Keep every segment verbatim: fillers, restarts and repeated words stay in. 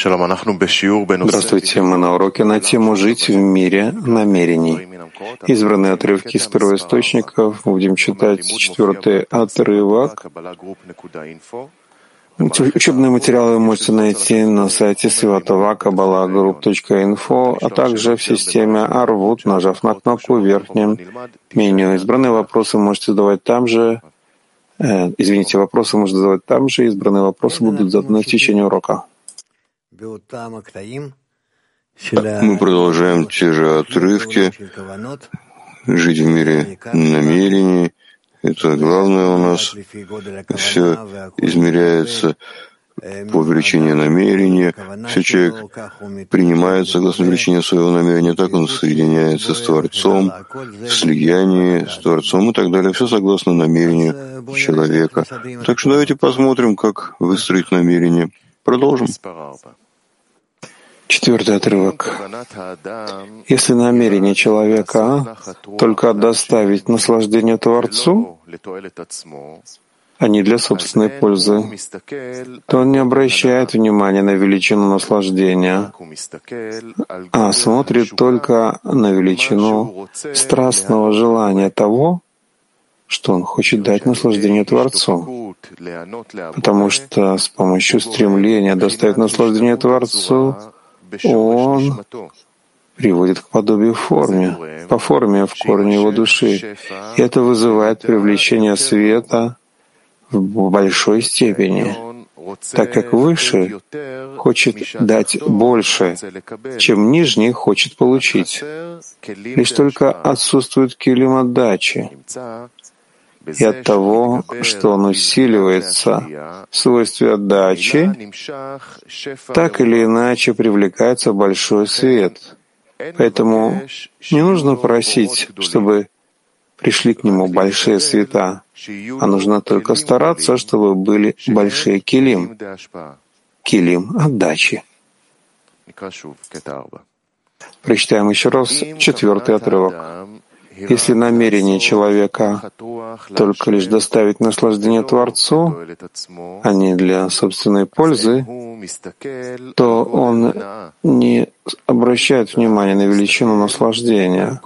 Здравствуйте, мы на уроке на тему «Жить в мире намерений». Избранные отрывки из первоисточников. Будем читать четвертый отрывок. Учебные материалы вы можете найти на сайте свиватова точка кабалагрупп точка инфо, а также в системе Арвут, нажав на кнопку в верхнем меню. Избранные вопросы можете задавать там же. Э, извините, вопросы можно задавать там же. Избранные вопросы будут заданы в течение урока. Мы продолжаем те же отрывки. Жить в мире намерений. Это главное у нас. Все измеряется по величине намерения. Все человек принимает согласно величине своего намерения. Так он соединяется с Творцом, в слиянии с Творцом и так далее. Все согласно намерению человека. Так что давайте посмотрим, как выстроить намерение. Продолжим. Четвертый отрывок. Если намерение человека только доставить наслаждение Творцу, а не для собственной пользы, то он не обращает внимания на величину наслаждения, а смотрит только на величину страстного желания того, что он хочет дать наслаждение Творцу, потому что с помощью стремления доставить наслаждение Творцу он приводит к подобию форме, по форме в корне его души. И это вызывает привлечение света в большой степени, так как выше хочет дать больше, чем нижний хочет получить. Лишь только отсутствует килим отдачи. И от того, что он усиливается в свойстве отдачи, так или иначе привлекается большой свет. Поэтому не нужно просить, чтобы пришли к нему большие света, а нужно только стараться, чтобы были большие килим, килим отдачи. Прочитаем еще раз четвертый отрывок. Если намерение человека только лишь доставить наслаждение Творцу, а не для собственной пользы, то он не обращает внимания на величину наслаждения,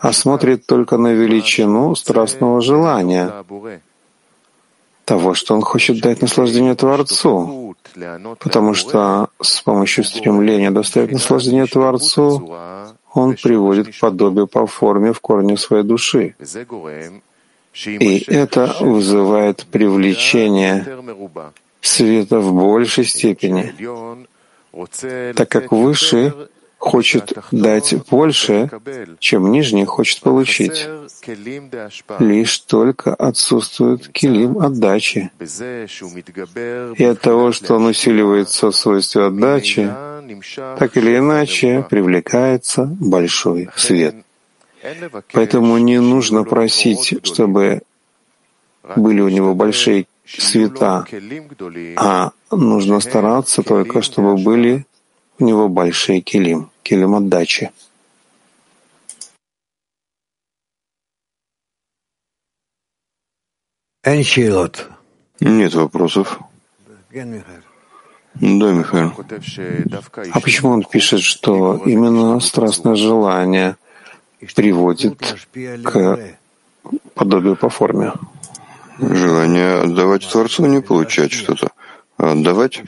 а смотрит только на величину страстного желания, того, что он хочет дать наслаждение Творцу, потому что с помощью стремления доставить наслаждение Творцу он приводит к подобию по форме в корне своей души. И это вызывает привлечение света в большей степени, так как выше хочет дать больше, чем нижний хочет получить. Лишь только отсутствует килим отдачи. И от того, что он усиливается в свойстве отдачи, так или иначе привлекается большой свет. Поэтому не нужно просить, чтобы были у него большие света, а нужно стараться только, чтобы были у него большие килим, килим отдачи. Нет вопросов. Да, Михаил. А почему он пишет, что именно страстное желание приводит к подобию по форме? Желание отдавать Творцу, не получать что-то. А отдавать,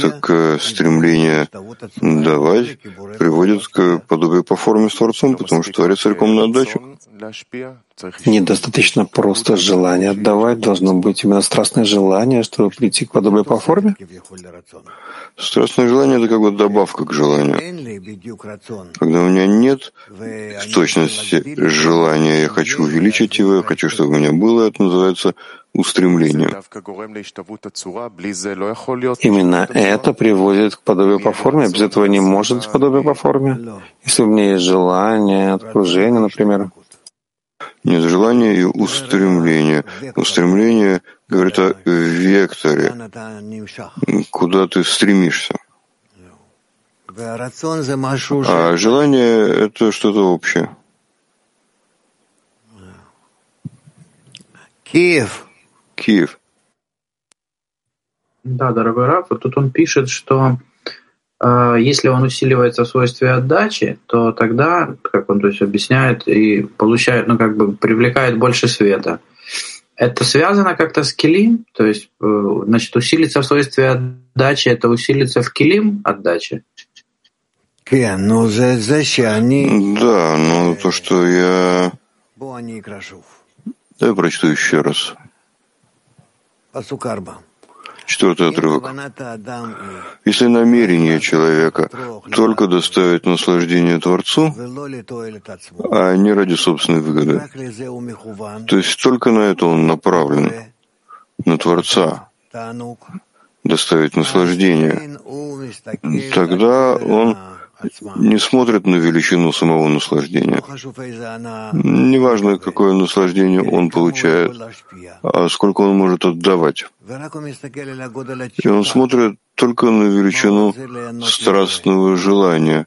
так стремление давать приводит к подобию по форме с Творцом, потому что Творец целиком на отдачу. Недостаточно просто желание отдавать, должно быть именно страстное желание, чтобы прийти к подобию по форме? Страстное желание — это как бы добавка к желанию. Когда у меня нет в точности желания, я хочу увеличить его, я хочу, чтобы у меня было, это называется устремление. Именно это приводит к подобию по форме, без этого не может быть подобие по форме. Если у меня есть желание, отпружение, например. Нет желания и устремления. Устремление говорит о векторе, куда ты стремишься. А желание — это что-то общее. Киев. Киев. Да, дорогой Рав, вот тут он пишет, что э, если он усиливается в свойстве отдачи, то тогда, как он то есть, объясняет, и получает, ну как бы привлекает больше света. Это связано как-то с килим, то есть, э, значит, усилиться в свойстве отдачи, это усилиться в килим отдачи. Да, но то, что я... Давай прочту еще раз. Четвертый отрывок. Если намерение человека только доставит наслаждение Творцу, а не ради собственной выгоды, то есть только на это он направлен, на Творца, доставить наслаждение, тогда он не смотрит на величину самого наслаждения. Неважно, какое наслаждение он получает, а сколько он может отдавать. И он смотрит только на величину страстного желания,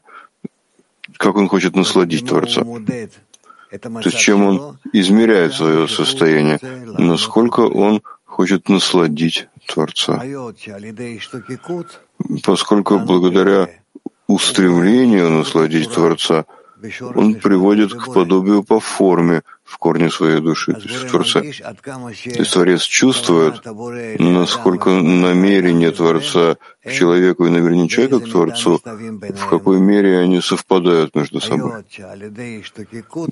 как он хочет насладить Творца. То есть, чем он измеряет свое состояние, насколько он хочет насладить Творца. Поскольку благодаря устремлению насладить Творца он приводит к подобию по форме в корне своей души, то есть Творца. То есть Творец чувствует, насколько намерение Творца к человеку и намерение человека к Творцу, в какой мере они совпадают между собой.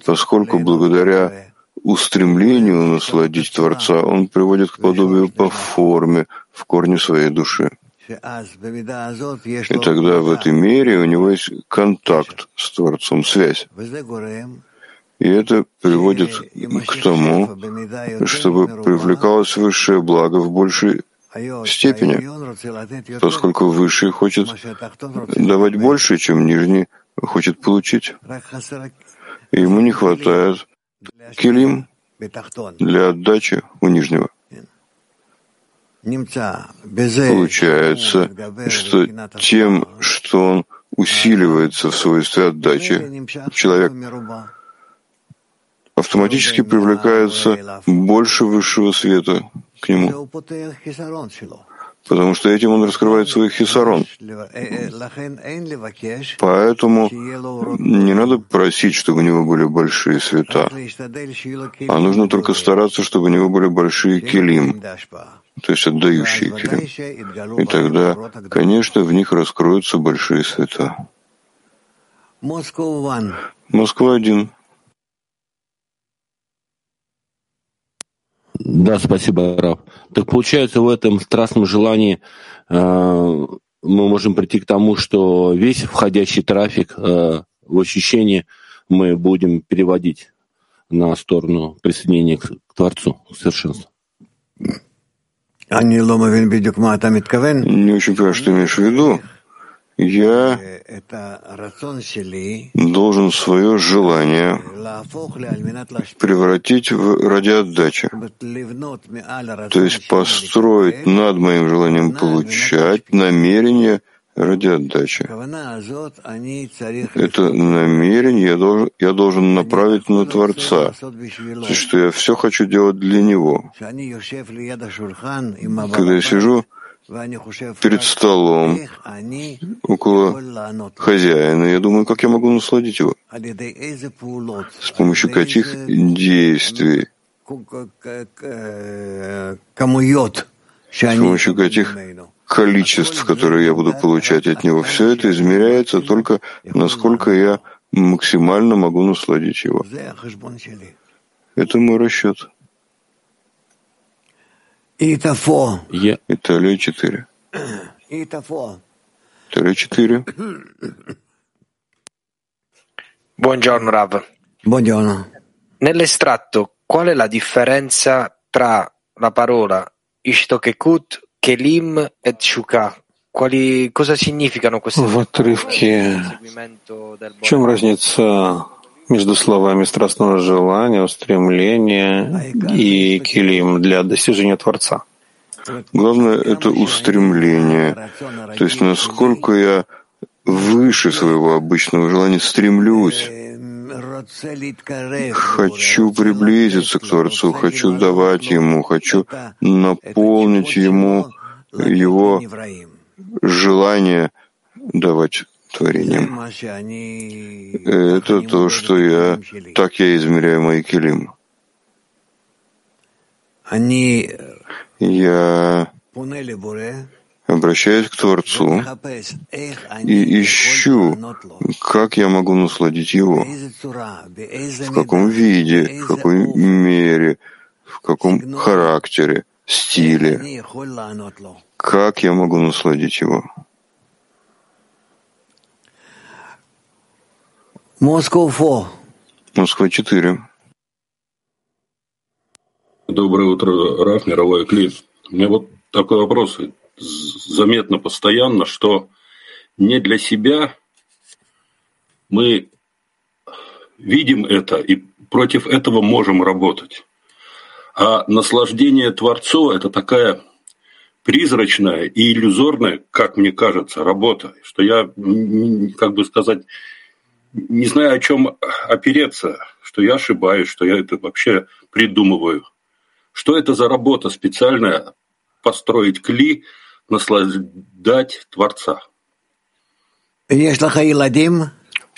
Поскольку благодаря устремлению насладить Творца он приводит к подобию по форме в корне своей души. И тогда в этой мере у него есть контакт с Творцом, связь. И это приводит к тому, чтобы привлекалось высшее благо в большей степени, поскольку высший хочет давать больше, чем нижний хочет получить. И ему не хватает килим для отдачи у нижнего. Получается, что тем, что он усиливается в свойстве отдачи, человек автоматически привлекается больше высшего света к нему, потому что этим он раскрывает свой хисарон. Поэтому не надо просить, чтобы у него были большие света, а нужно только стараться, чтобы у него были большие килим, то есть отдающие килим. И тогда, конечно, в них раскроются большие света. Москва один. Да, спасибо, Рав. Так получается, в этом страстном желании э, мы можем прийти к тому, что весь входящий трафик э, в ощущение мы будем переводить на сторону присоединения к, к Творцу, к совершенству. Не очень понимаю, что имеешь в виду. Я должен свое желание превратить в ради отдачи. То есть построить над моим желанием получать намерение ради отдачи. Это намерение я должен, я должен направить на Творца, что я все хочу делать для Него. Когда я сижу перед столом, около хозяина, я думаю, как я могу насладить его? С помощью каких действий? С помощью каких количеств, которые я буду получать от него? Все это измеряется только, насколько я максимально могу насладить его. Это мой расчет. Италия четыре. Италия четыре. Buongiorno, Rav. Buongiorno. Nell'estratto, qual è la differenza tra la parola Ishtokekut, Kelim e Shuka? Quali, cosa significano queste parole? В отрывке, в чем разница между словами страстного желания, устремления и килим для достижения Творца? Главное — это устремление. То есть, насколько я выше своего обычного желания стремлюсь. Хочу приблизиться к Творцу, хочу давать Ему, хочу наполнить Ему его желание давать творениям. Это то, что я, так я измеряю мои келим. Я обращаюсь к Творцу и ищу, как я могу насладить его, в каком виде, в какой мере, в каком характере, стиле, как я могу насладить его. Москва четыре. Доброе утро, Рав, мировой клип. У меня вот такой вопрос. Заметно постоянно, что не для себя мы видим это и против этого можем работать. А наслаждение Творцу – это такая призрачная и иллюзорная, как мне кажется, работа, что я, как бы сказать, не знаю, о чем опереться, что я ошибаюсь, что я это вообще придумываю. Что это за работа специальная? Построить кли, наслаждать Творца. У тебя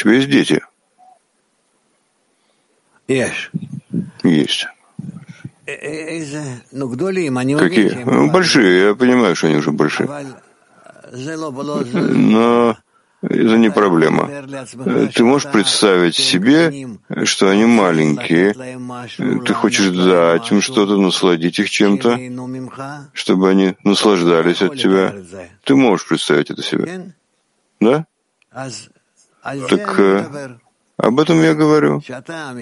есть дети? Есть. Есть. Какие? Ну, большие, я понимаю, что они уже большие. Но это не проблема. Ты можешь представить себе, что они маленькие, ты хочешь дать им что-то, насладить их чем-то, чтобы они наслаждались от тебя. Ты можешь представить это себе. Да? Так об этом я говорю. Когда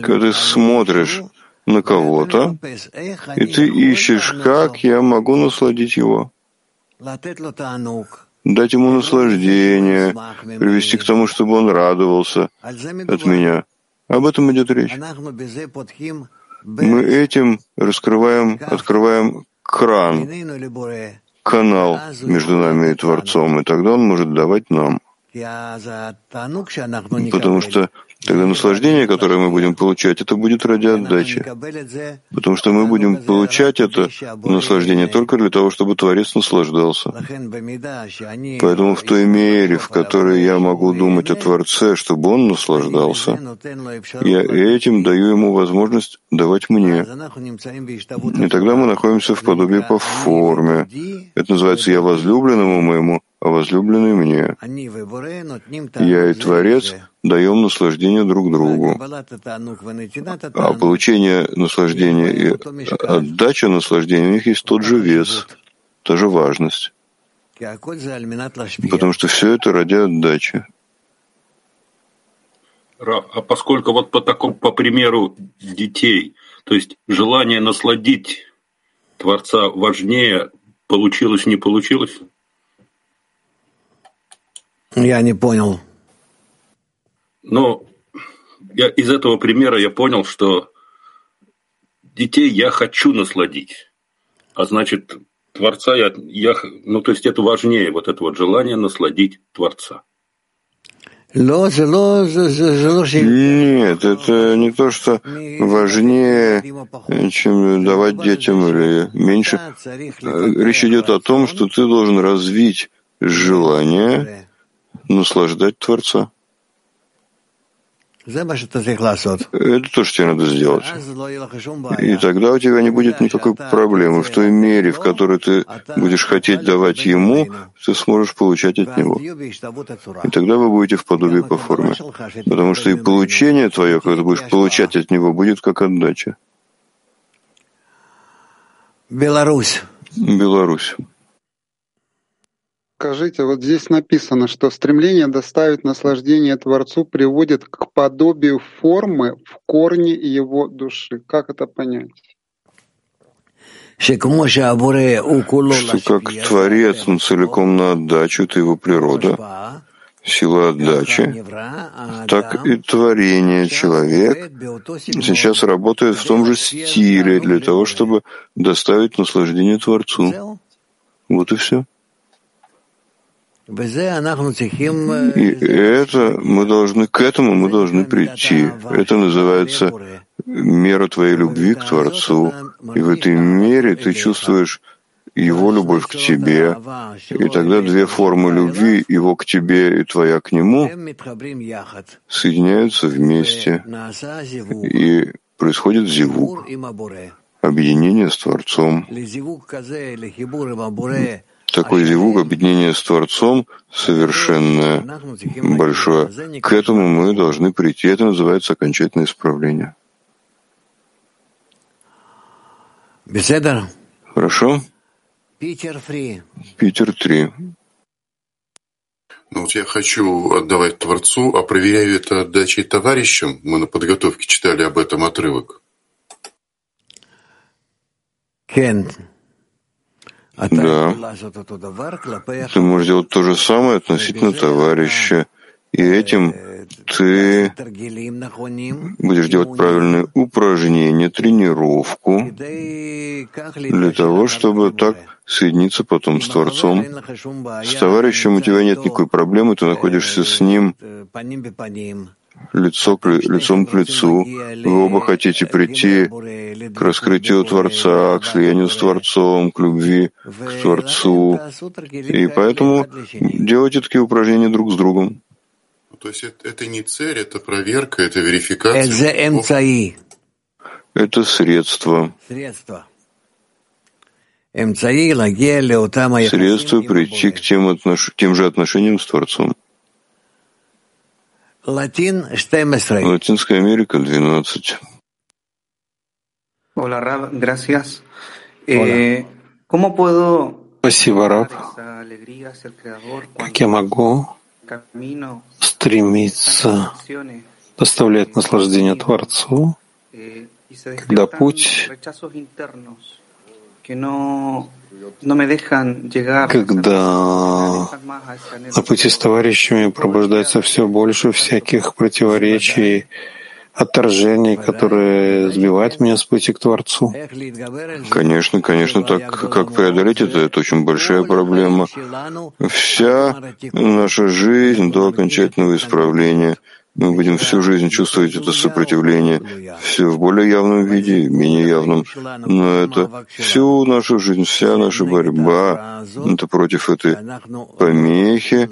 ты смотришь на кого-то, и ты ищешь, как я могу насладить его. Дать ему наслаждение, привести к тому, чтобы он радовался от меня. Об этом идет речь. Мы этим раскрываем, открываем кран, канал между нами и Творцом, и тогда он может давать нам. Потому что тогда наслаждение, которое мы будем получать, это будет ради отдачи. Потому что мы будем получать это наслаждение только для того, чтобы Творец наслаждался. Поэтому в той мере, в которой я могу думать о Творце, чтобы он наслаждался, я этим даю ему возможность давать мне. И тогда мы находимся в подобии по форме. Это называется «я возлюбленному моему», а возлюбленный мне. Я и Творец даем наслаждение друг другу. А получение наслаждения и отдача наслаждения, у них есть тот же вес, та же важность. Потому что все это ради отдачи. Рав, а поскольку вот по такому, по примеру детей, то есть желание насладить Творца важнее, получилось, не получилось? Я не понял. Но я, из этого примера я понял, что детей я хочу насладить, а значит, Творца я, я... Ну, то есть, это важнее, вот это вот желание насладить Творца. Нет, это не то, что важнее, чем давать детям или меньше. Речь идет о том, что ты должен развить желание наслаждать Творца. Это то, что тебе надо сделать. И тогда у тебя не будет никакой проблемы. В той мере, в которой ты будешь хотеть давать ему, ты сможешь получать от него. И тогда вы будете в подобии по форме. Потому что и получение твое, когда ты будешь получать от него, будет как отдача. Беларусь. Беларусь. Скажите, вот здесь написано, что стремление доставить наслаждение Творцу приводит к подобию формы в корне его души. Как это понять? Что как Творец, он целиком на отдачу, это его природа, сила отдачи, так и творение человек сейчас работает в том же стиле для того, чтобы доставить наслаждение Творцу. Вот и все. И это мы должны, к этому мы должны прийти. Это называется мера твоей любви к Творцу. И в этой мере ты чувствуешь его любовь к тебе, и тогда две формы любви, его к тебе и твоя к нему, соединяются вместе, и происходит зивук, объединение с Творцом. Такой зивук, объединение с Творцом, совершенно большое. К этому мы должны прийти. Это называется окончательное исправление. Хорошо? Питер три. Питер три. Ну вот я хочу отдавать Творцу, а проверяю это отдачей товарищам. Мы на подготовке читали об этом отрывок. Кен. Да, ты можешь делать то же самое относительно товарища, и этим ты будешь делать правильные упражнения, тренировку, для того, чтобы так соединиться потом с Творцом. С товарищем у тебя нет никакой проблемы, ты находишься с ним лицо к, лицом к лицу. Вы оба хотите прийти к раскрытию Творца, к слиянию с Творцом, к любви к Творцу. И поэтому делайте такие упражнения друг с другом. То есть это, это не цель, это проверка, это верификация. Это средство. Средство прийти к тем, отнош... тем же отношениям с Творцом. Латинская Америка, двенадцать. Hola, Rab, gracias. Eh, ¿cómo puedo... Спасибо, Раб. Как я могу стремиться доставлять наслаждение Творцу, когда путь, когда на пути с товарищами пробуждается все больше всяких противоречий, отторжений, которые сбивают меня с пути к Творцу? Конечно, конечно, так как преодолеть это, это очень большая проблема. Вся наша жизнь до окончательного исправления. Мы будем всю жизнь чувствовать это сопротивление, все в более явном виде, менее явном. Но это всю нашу жизнь, вся наша борьба, это против этой помехи.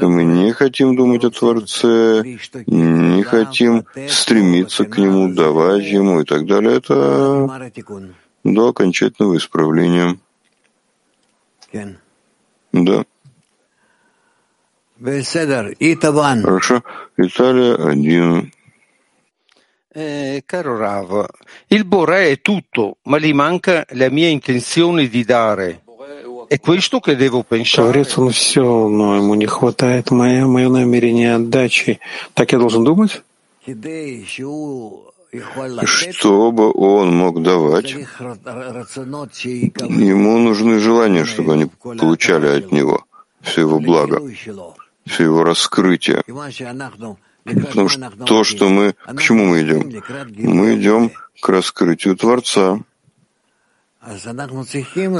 Мы не хотим думать о Творце, не хотим стремиться к Нему, давать Ему и так далее. Это до окончательного исправления. Да. Хорошо. Италия один. Caro Rav, il Boré è tutto, ma gli manca la mia intenzione di dare. È questo che devo pensare. Творец, он все, но ему не хватает моя, мое намерение отдачи. Так я должен думать? Чтобы он мог давать, ему нужны желания, чтобы они получали от него все его благо, все его раскрытие. Потому что то, что мы... К чему мы идем? Мы идем к раскрытию Творца. Так мы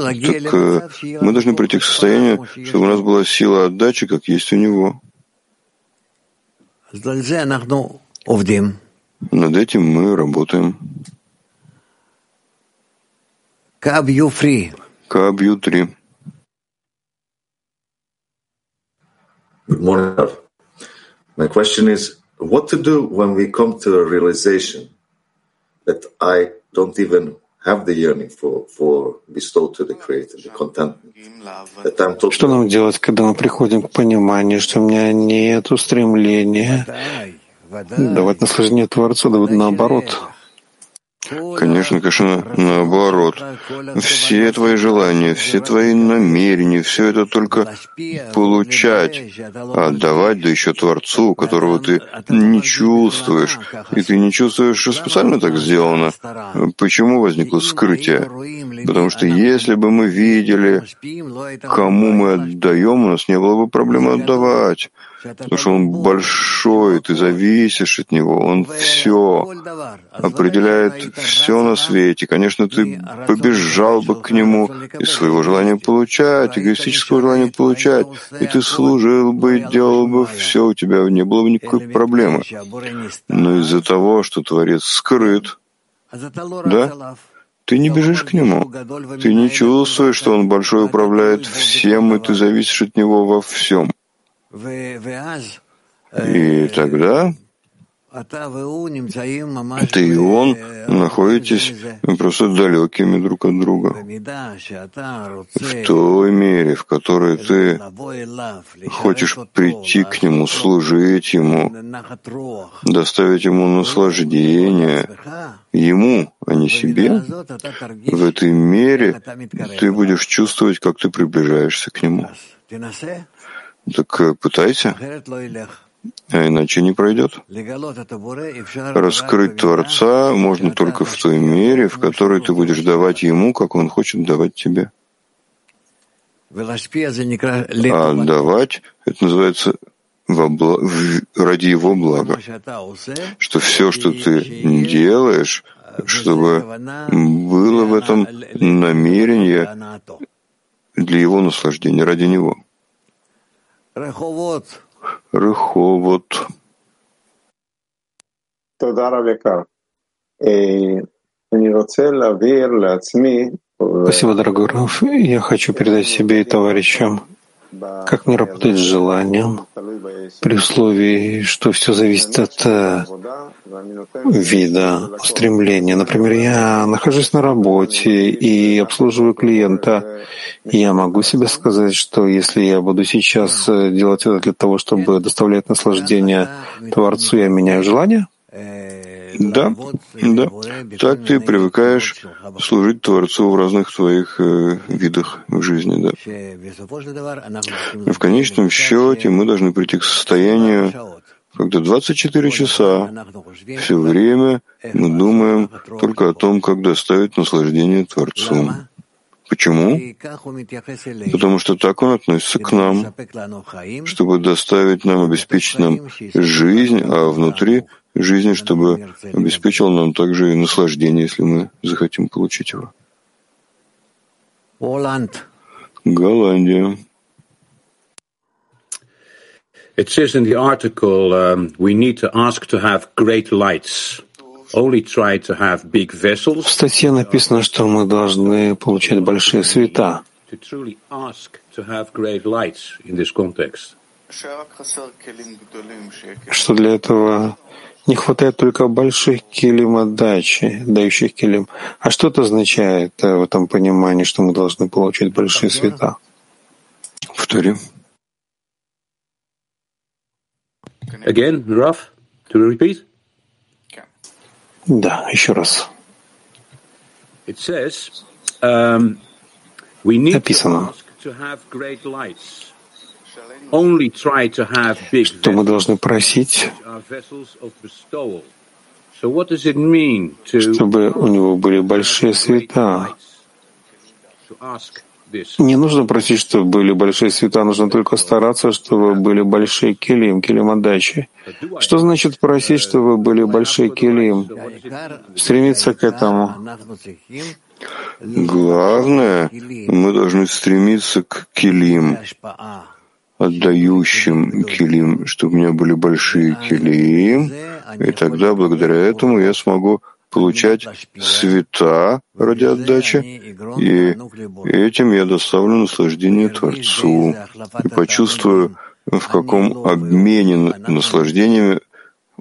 должны прийти к состоянию, чтобы у нас была сила отдачи, как есть у Него. Над этим мы работаем. Кабью три. Кабью три. Good morning. My question is, what to do when we come to a realization that I don't even have the yearning for, for bestowed to the Creator, the contentment, that I'm totally... Что нам делать, когда мы приходим к пониманию, что у меня нет устремления давать наслаждение Творцу, давать наоборот? Конечно, конечно, наоборот. Все твои желания, все твои намерения, все это только получать, отдавать, да еще Творцу, которого ты не чувствуешь. И ты не чувствуешь, что специально так сделано. Почему возникло скрытие? Потому что если бы мы видели, кому мы отдаем, у нас не было бы проблемы отдавать. Потому что он большой, ты зависишь от него, он все определяет, все на свете. Конечно, ты побежал бы к нему из своего желания получать, эгоистического желания получать, и ты служил бы, делал бы все, у тебя не было бы никакой проблемы. Но из-за того, что Творец скрыт, да, Ты не бежишь к нему. Ты не чувствуешь, что он большой, управляет всем, и ты зависишь от него во всем. И тогда ты и он находитесь просто далекими друг от друга. В той мере, в которой ты хочешь прийти к нему, служить ему, доставить ему наслаждение, ему, а не себе, в этой мере ты будешь чувствовать, как ты приближаешься к нему. Так пытайся. А иначе не пройдет. Раскрыть Творца можно только в той мере, в которой ты будешь давать Ему, как Он хочет давать тебе. А давать, это называется во бла... ради Его блага. Что все, что ты делаешь, чтобы было в этом намерение для Его наслаждения, ради Него. Рыховод. Спасибо, дорогой Рав. Я хочу передать себе и товарищам, как мне работать с желанием, при условии, что все зависит от вида устремления. Например, я нахожусь на работе и обслуживаю клиента. Я могу себе сказать, что если я буду сейчас делать это для того, чтобы доставлять наслаждение Творцу, я меняю желание? Да, да. Так ты привыкаешь служить Творцу в разных твоих э, видах в жизни, да. И в конечном счете мы должны прийти к состоянию, когда двадцать четыре часа все время мы думаем только о том, как доставить наслаждение Творцу. Почему? Потому что так он относится к нам, чтобы доставить нам, обеспечить нам жизнь, а внутри жизни, чтобы обеспечил нам также и наслаждение, если мы захотим получить его. Голландия. It says in the article, um, we need to ask to have great lights. В статье написано, что мы должны получать большие света. Что для этого не хватает только больших килим отдачи, дающих килим. А что это означает в этом понимании, что мы должны получать большие света? Повторим. Again, Raf, to repeat? Да, еще раз. Says, um, написано, что мы должны просить, чтобы у него были большие света. Не нужно просить, чтобы были большие света, нужно только стараться, чтобы были большие келим, келим отдачи. Что значит просить, чтобы были большие келим? Стремиться к этому. Главное, мы должны стремиться к келим, отдающим келим, чтобы у меня были большие келим, и тогда благодаря этому я смогу получать света ради отдачи, и этим я доставлю наслаждение Творцу. И почувствую, в каком обмене наслаждениями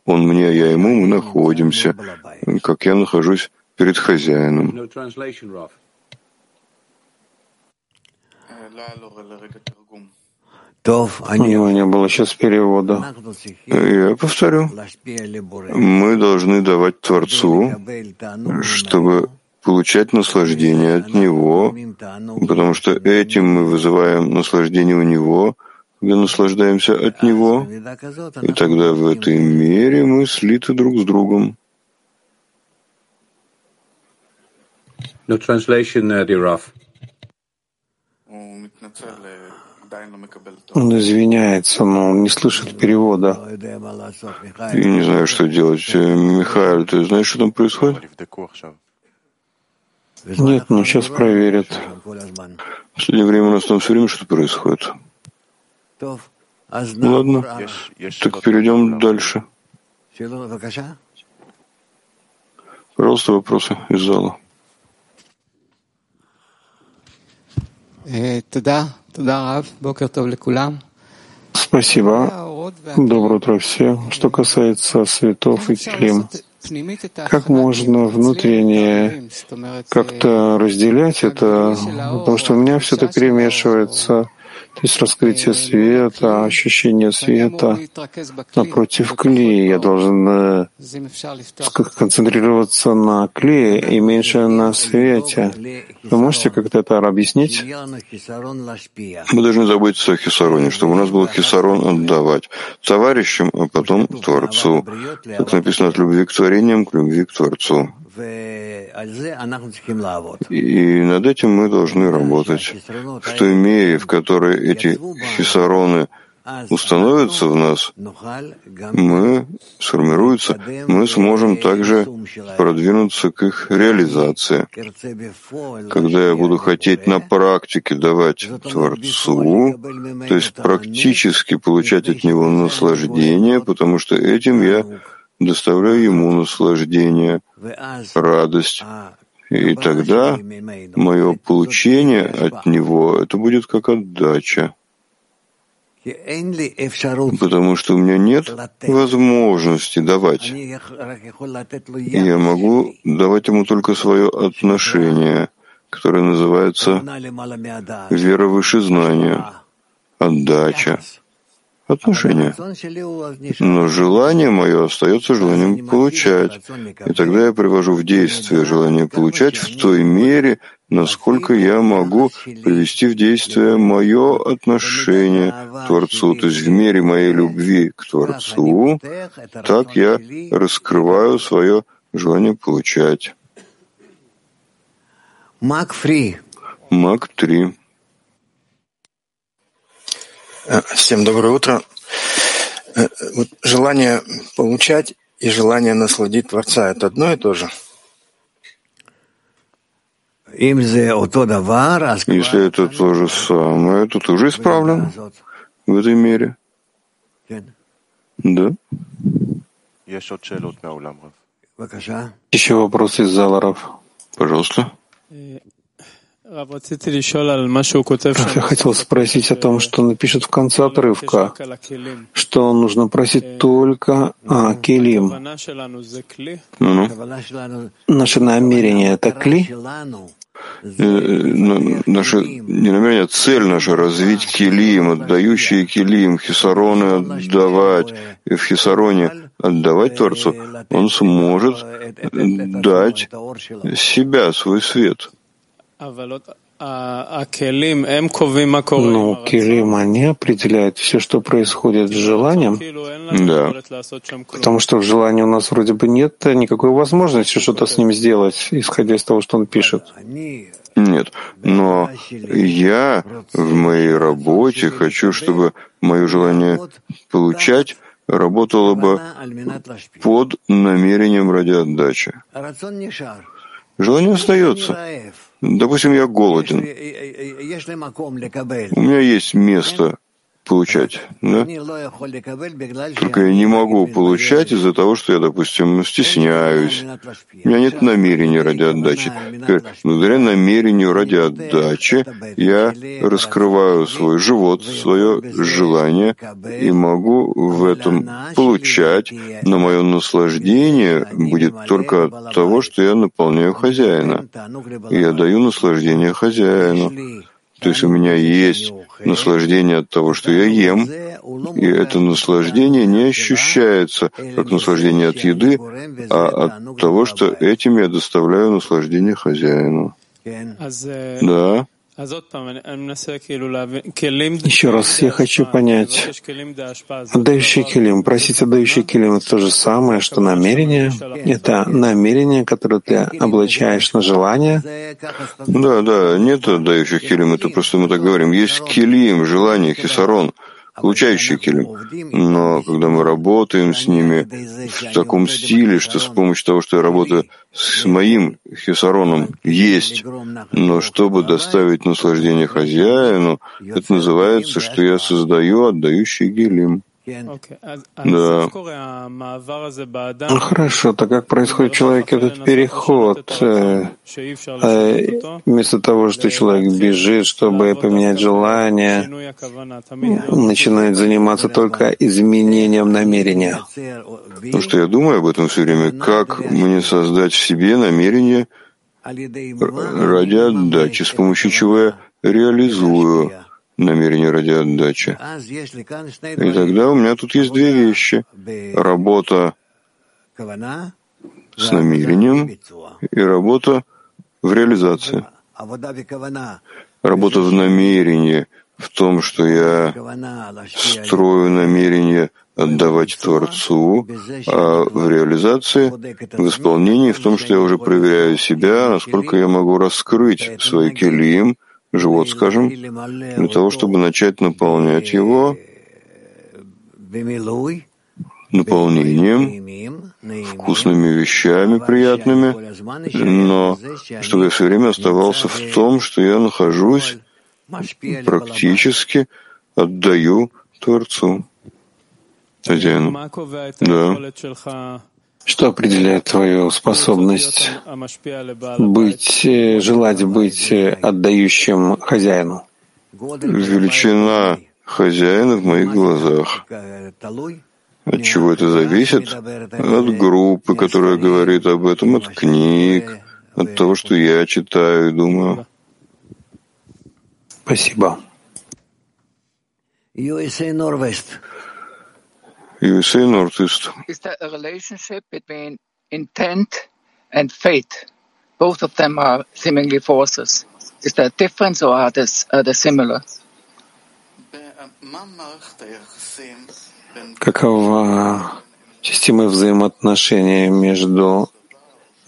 он мне, я ему, мы находимся, как я нахожусь перед хозяином. У него не было сейчас перевода. Я повторю. Мы должны давать Творцу, чтобы получать наслаждение от Него, потому что этим мы вызываем наслаждение у Него, когда наслаждаемся от Него, и тогда в этой мере мы слиты друг с другом. No translation, Raf. Он извиняется, но он не слышит перевода. Я не знаю, что делать. Михаил, ты знаешь, что там происходит? Нет, но сейчас проверят. В последнее время у нас там все время что-то происходит. Ладно, так перейдем дальше. Пожалуйста, вопросы из зала. Спасибо. Доброе утро всем. Что касается цветов и клим, как можно внутренне как-то разделять это? Потому что у меня все это перемешивается. То есть раскрытие света, ощущение света напротив клея. Я должен концентрироваться на клее и меньше на свете. Вы можете как-то это объяснить? Мы должны заботиться о хисароне, чтобы у нас был хисарон отдавать товарищам, а потом Творцу. Как написано, от любви к творениям к любви к Творцу. И над этим мы должны работать, в той мере, в которой эти хисароны установятся в нас, мы сформируются, мы сможем также продвинуться к их реализации. Когда я буду хотеть на практике давать Творцу, то есть практически получать от него наслаждение, потому что этим я доставляю ему наслаждение, радость. И тогда мое получение от него, это будет как отдача. Потому что у меня нет возможности давать. Я могу давать ему только свое отношение, которое называется вера выше знания, отдача. Отношения. Но желание мое остается желанием получать. И тогда я привожу в действие желание получать в той мере, насколько я могу привести в действие мое отношение к Творцу. То есть в мере моей любви к Творцу, так я раскрываю свое желание получать. Мак три. Всем доброе утро. Вот желание получать и желание насладить Творца — это одно и то же? Если это то же самое, то ты уже исправлен в этой мере. Да. Еще вопросы из зала, Рав. Пожалуйста. Я хотел спросить о том, что он пишет в конце отрывка, что нужно просить только о келим. Ну-ну. Наше намерение — это кли? Наше не намерение, а цель наша — развить келим, отдающие келим, хисароны отдавать, и в хисароне отдавать Творцу, он сможет дать себя, свой свет. Но келим, они определяют все, что происходит с желанием. Да. Потому что в желании у нас вроде бы нет никакой возможности что-то с ним сделать, исходя из того, что он пишет. Нет. Но я в моей работе хочу, чтобы мое желание получать работало бы под намерением ради отдачи. Желание остается. Допустим, я голоден. У меня есть место получать, да? Только я не могу получать из-за того, что я, допустим, стесняюсь. У меня нет намерения ради отдачи. Теперь, благодаря намерению ради отдачи я раскрываю свой живот, свое желание и могу в этом получать, но мое наслаждение будет только от того, что я наполняю хозяина. Я даю наслаждение хозяину. То есть у меня есть наслаждение от того, что я ем, и это наслаждение не ощущается как наслаждение от еды, а от того, что этим я доставляю наслаждение хозяину. Да. Еще раз, я хочу понять. Отдающий келим, просить отдающий келим — это то же самое, что намерение. Это намерение, которое ты облачаешь на желание. Да, да, нет отдающих келим, это просто мы так говорим. Есть келим, желание, хисарон, получающий келим. Но когда мы работаем с ними в таком стиле, что с помощью того, что я работаю с моим хисароном, есть, но чтобы доставить наслаждение хозяину, это называется, что я создаю отдающий келим. Да. Хорошо, так как происходит в человеке этот переход? Вместо того, что человек бежит, чтобы поменять желание, начинает заниматься только изменением намерения. Потому что я думаю об этом все время. Как мне создать в себе намерение ради отдачи, с помощью чего я реализую намерение ради отдачи. И тогда у меня тут есть две вещи. Работа с намерением и работа в реализации. Работа в намерении, в том, что я строю намерение отдавать Творцу, а в реализации, в исполнении, в том, что я уже проверяю себя, насколько я могу раскрыть свой келим, живот, скажем, для того, чтобы начать наполнять его наполнением, вкусными вещами, приятными, но чтобы я все время оставался в том, что я нахожусь, практически отдаю Творцу, хозяину. Да. Что определяет твою способность быть, желать быть отдающим хозяину? Величина хозяина в моих глазах. От чего это зависит? От группы, которая говорит об этом, от книг, от того, что я читаю и думаю. Спасибо. ю эс эй Northwest. ю эс эй Northeast. Is there a relationship between intent and faith? Both of them are seemingly forces. Is there a difference or are they, are they similar? Какова система взаимоотношений между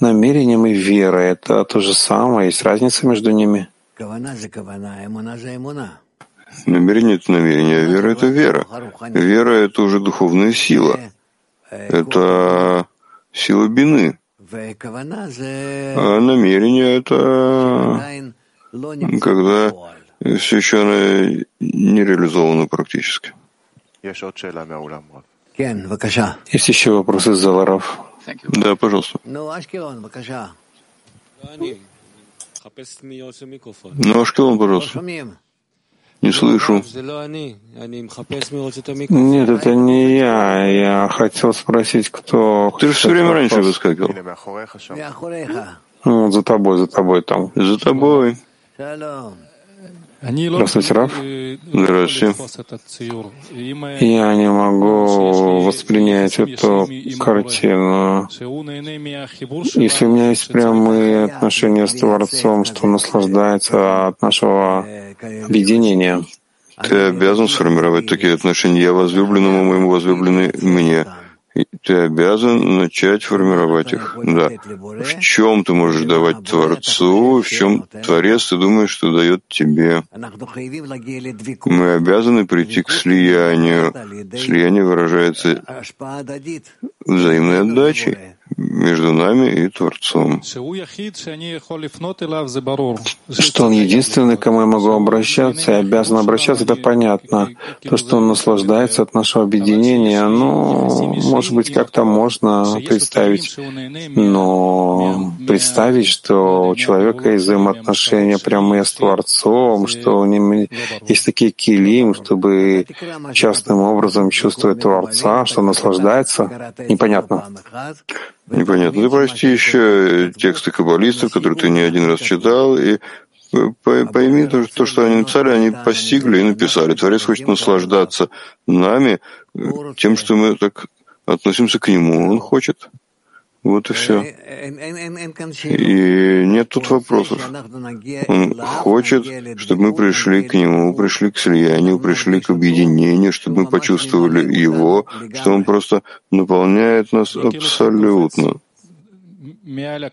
намерением и верой? Это то же самое? Есть разница между ними? Намерение — это намерение, а вера — это вера. Вера — это уже духовная сила. Это сила бины. А намерение — это когда все еще она не реализована практически. Есть еще вопросы из зала, Рав? Да, пожалуйста. Ну, Ашкелон, пожалуйста. Не слышу. Нет, это не я. Я хотел спросить, кто... Ты же все время вопрос. Раньше выскакивал. Ну, за тобой, за тобой там. За тобой. Здравствуйте, Рав. Здравствуйте. Я не могу воспринять эту картину. Если у меня есть прямые отношения с Творцом, что он наслаждается от нашего объединения. Ты обязан сформировать такие отношения. Я возлюбленному моему, возлюбленный мне. Ты обязан начать формировать их. Да. В чем ты можешь давать Творцу, в чем Творец, ты думаешь, что дает тебе. Мы обязаны прийти к слиянию. Слияние выражается взаимной отдачей между нами и Творцом. Что он единственный, к кому я могу обращаться, и обязан обращаться, это понятно. То, что он наслаждается от нашего объединения, ну, может быть, как-то можно представить, но представить, что у человека есть взаимоотношения прямые с Творцом, что у него есть такие килим, чтобы частным образом чувствовать Творца, что наслаждается, непонятно. Непонятно. Ты прочти еще тексты каббалистов, которые ты не один раз читал, и пойми то, что они написали, они постигли и написали. Творец хочет наслаждаться нами, тем, что мы так относимся к нему. Он хочет. Вот и все. И нет тут вопросов. Он хочет, чтобы мы пришли к нему, пришли к слиянию, пришли к объединению, чтобы мы почувствовали его, что он просто наполняет нас абсолютно. Я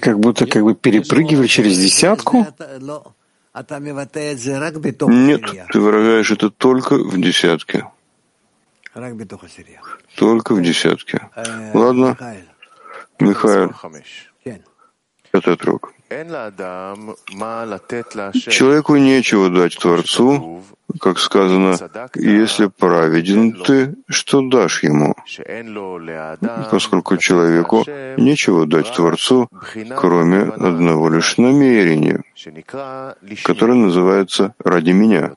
как будто как бы перепрыгиваю через десятку. Нет, ты выражаешь это только в десятке. Только в десятке. Ладно, Михаил, это отрок. Человеку нечего дать Творцу, как сказано, если праведен ты, что дашь ему? Поскольку человеку нечего дать Творцу, кроме одного лишь намерения, которое называется «ради меня».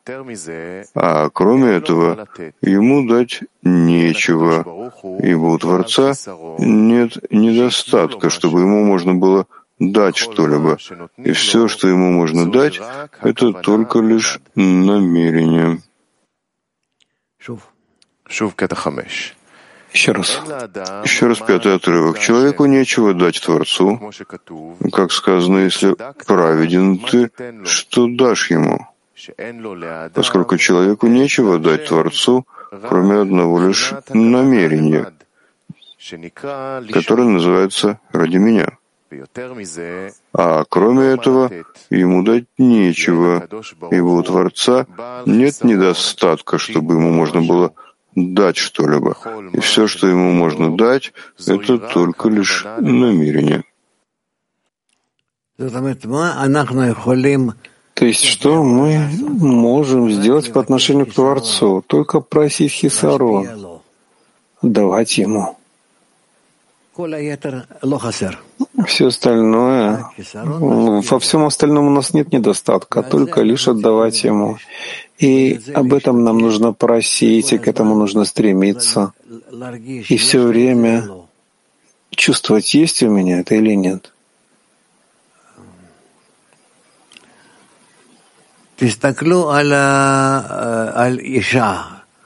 А кроме этого, ему дать нечего, ибо у Творца нет недостатка, чтобы ему можно было дать что-либо, и все, что ему можно дать, это только лишь намерение. Еще раз. Еще раз пятый отрывок. Человеку нечего дать Творцу, как сказано, если праведен ты, что дашь ему? Поскольку человеку нечего дать Творцу, кроме одного лишь намерения, которое называется «ради меня». А кроме этого, ему дать нечего, ибо у Творца нет недостатка, чтобы ему можно было дать что-либо. И все, что ему можно дать, это только лишь намерение. То есть, что мы можем сделать по отношению к Творцу? Только просить хисарон, давать ему. Все остальное, во всем остальном у нас нет недостатка, только лишь отдавать ему. И об этом нам нужно просить, и к этому нужно стремиться. И все время чувствовать, есть у меня это или нет.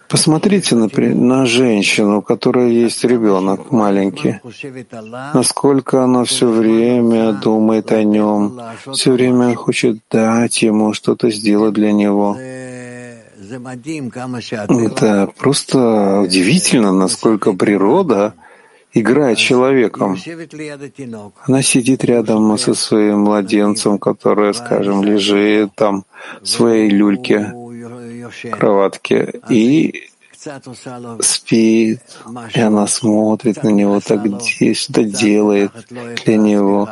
Посмотрите, например, на женщину, у которой есть ребенок маленький, насколько она все время думает о нем, все время хочет дать ему что-то, сделать для него. Это просто удивительно, насколько природа играет с человеком. Она сидит рядом со своим младенцем, который, скажем, лежит там в своей люльке, кроватке, и спит, и она смотрит на него, так что-то делает для него,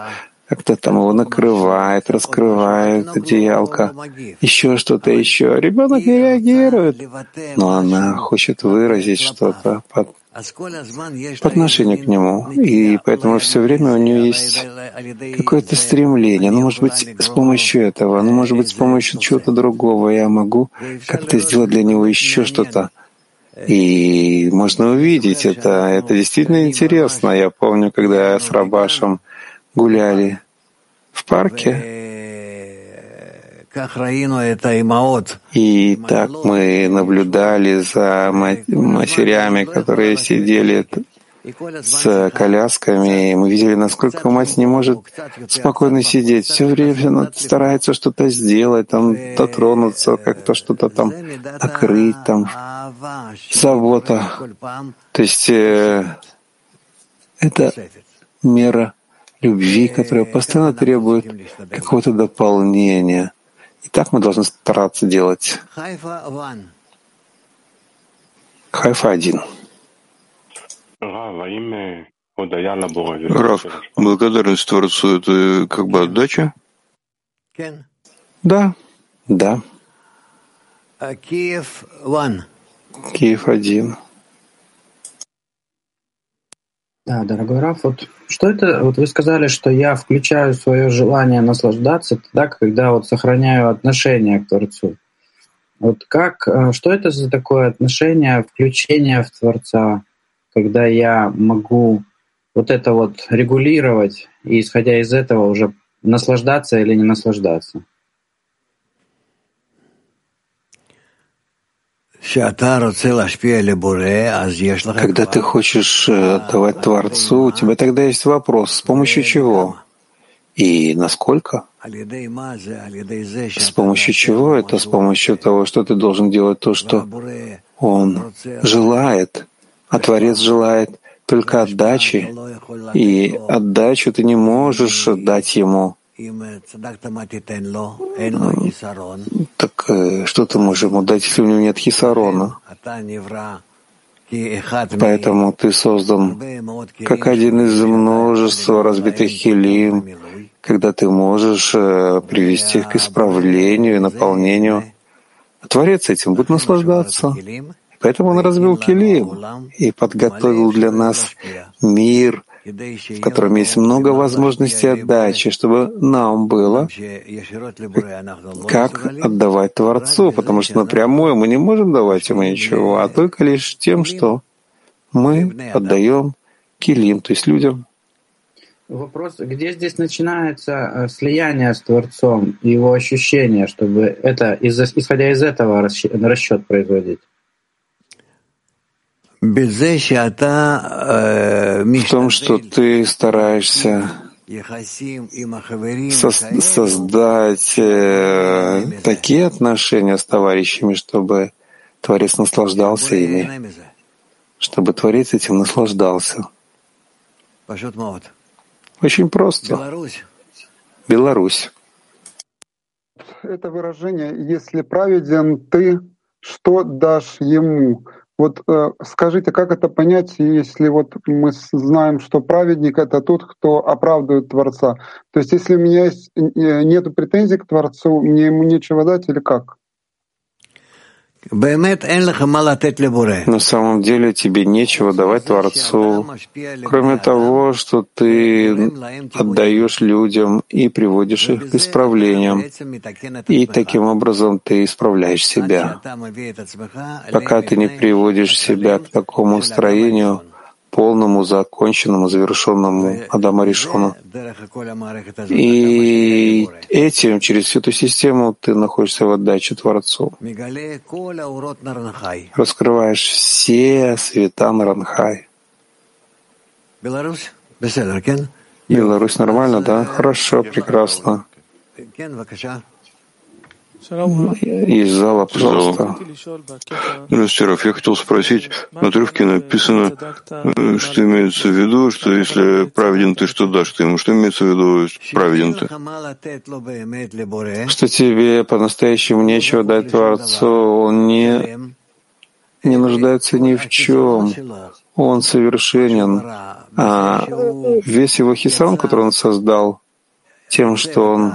как-то там его накрывает, раскрывает одеялко, еще что-то еще. Ребенок не реагирует, но она хочет выразить что-то по, по отношению к нему, и поэтому все время у нее есть какое-то стремление. Ну, может быть, с помощью этого, ну, может быть, с помощью чего-то другого я могу как-то сделать для него еще что-то. И можно увидеть это. Это действительно интересно. Я помню, когда я с Рабашем гуляли в парке, и так мы наблюдали за матерями, которые сидели с колясками, и мы видели, насколько мать не может спокойно сидеть. Все время она старается что-то сделать, там, дотронуться, как-то что-то там накрыть, там, забота. То есть э, это мера любви, которая постоянно требует какого-то дополнения. И так мы должны стараться делать. Хайфа один. Рав, благодарность Творцу — это как бы отдача? Да. Да. Киев один. Киев один. Да, дорогой Рав, вот что это, вот вы сказали, что я включаю свое желание наслаждаться тогда, когда вот сохраняю отношение к Творцу. Вот как, что это за такое отношение, включение в Творца, когда я могу вот это вот регулировать и, исходя из этого, уже наслаждаться или не наслаждаться? Когда ты хочешь отдавать Творцу, у тебя тогда есть вопрос, с помощью чего и насколько? С помощью чего? Это с помощью того, что ты должен делать то, что Он желает, а Творец желает только отдачи, и отдачу ты не можешь дать Ему. Так что ты можешь ему дать, если у него нет хисарона? Поэтому ты создан как один из множества разбитых хилим, когда ты можешь привести их к исправлению и наполнению. Творец этим будет наслаждаться. Поэтому он развел келим и подготовил для нас мир, в котором есть много возможностей отдачи, чтобы нам было как отдавать Творцу, потому что напрямую мы не можем давать ему ничего, а только лишь тем, что мы отдаем келим, то есть людям. Вопрос, где здесь начинается слияние с Творцом и его ощущение, чтобы это, исходя из этого, расчет производить? В том, что ты стараешься со- создать э, такие отношения с товарищами, чтобы Творец наслаждался ими, чтобы Творец этим наслаждался. Очень просто. Беларусь. Беларусь. Это выражение «если праведен ты, что дашь ему?» Вот э, скажите, как это понять, если вот мы знаем, что праведник — это тот, кто оправдывает Творца? То есть если у меня есть, нет претензий к Творцу, мне ему нечего дать или как? На самом деле тебе нечего давать Творцу, кроме того, что ты отдаешь людям и приводишь их к исправлениям. И таким образом ты исправляешь себя. Пока ты не приводишь себя к такому строению, полному, законченному, завершенному Адама Ришону. И этим, через всю эту систему, ты находишься в отдаче Творцу. Раскрываешь все света Наранхай. Беларусь нормально, да? Хорошо, прекрасно. Из зала, пожалуйста. Здравствуйте, Рав. Я хотел спросить, на отрывке написано, что имеется в виду, что если праведен ты, что дашь ты ему? Что имеется в виду праведен ты? Что тебе по-настоящему нечего дать Творцу, он не, не нуждается ни в чем. Он совершенен. А весь его хисон, который он создал, тем, что он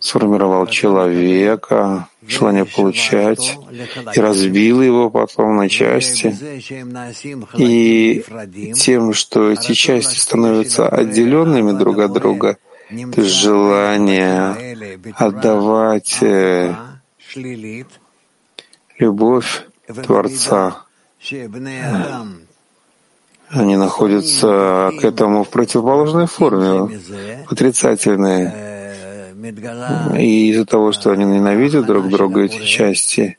сформировал человека, желание получать, и разбил его потом на части. И тем, что эти части становятся отделенными друг от друга, то есть желание отдавать любовь Творца, они находятся к этому в противоположной форме, отрицательные. И из-за того, что они ненавидят друг друга, эти части,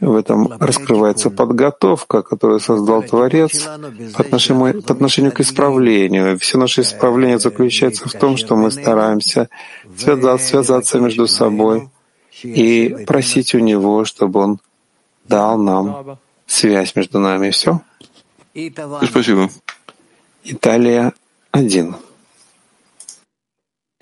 в этом раскрывается подготовка, которую создал Творец по отношению, по отношению к исправлению. Все наше исправление заключается в том, что мы стараемся связаться, связаться между собой и просить у Него, чтобы Он дал нам связь между нами. Все? Спасибо. Италия один.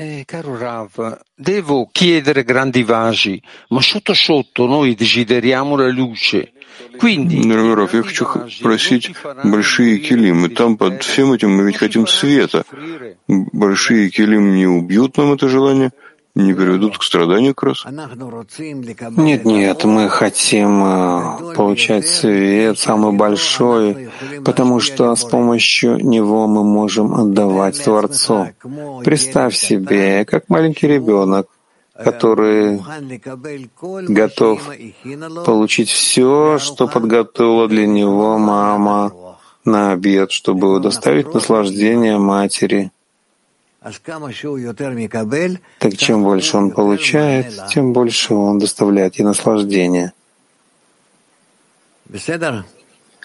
Eh, caro Rav, devo chiedere grandi vasi, ma sotto sotto noi desideriamo la luce. Quindi, дорогой Рав, я хочу просить большие келимы. Там под всем этим мы ведь хотим света. Большие келимы не убьют нам это желание, не приведут к страданию как раз. Нет, нет, мы хотим получать свет самый большой, потому что с помощью него мы можем отдавать Творцу. Представь себе, как маленький ребенок, который готов получить все, что подготовила для него мама на обед, чтобы удостоить наслаждение матери. Так чем больше он получает, тем больше он доставляет ей наслаждение.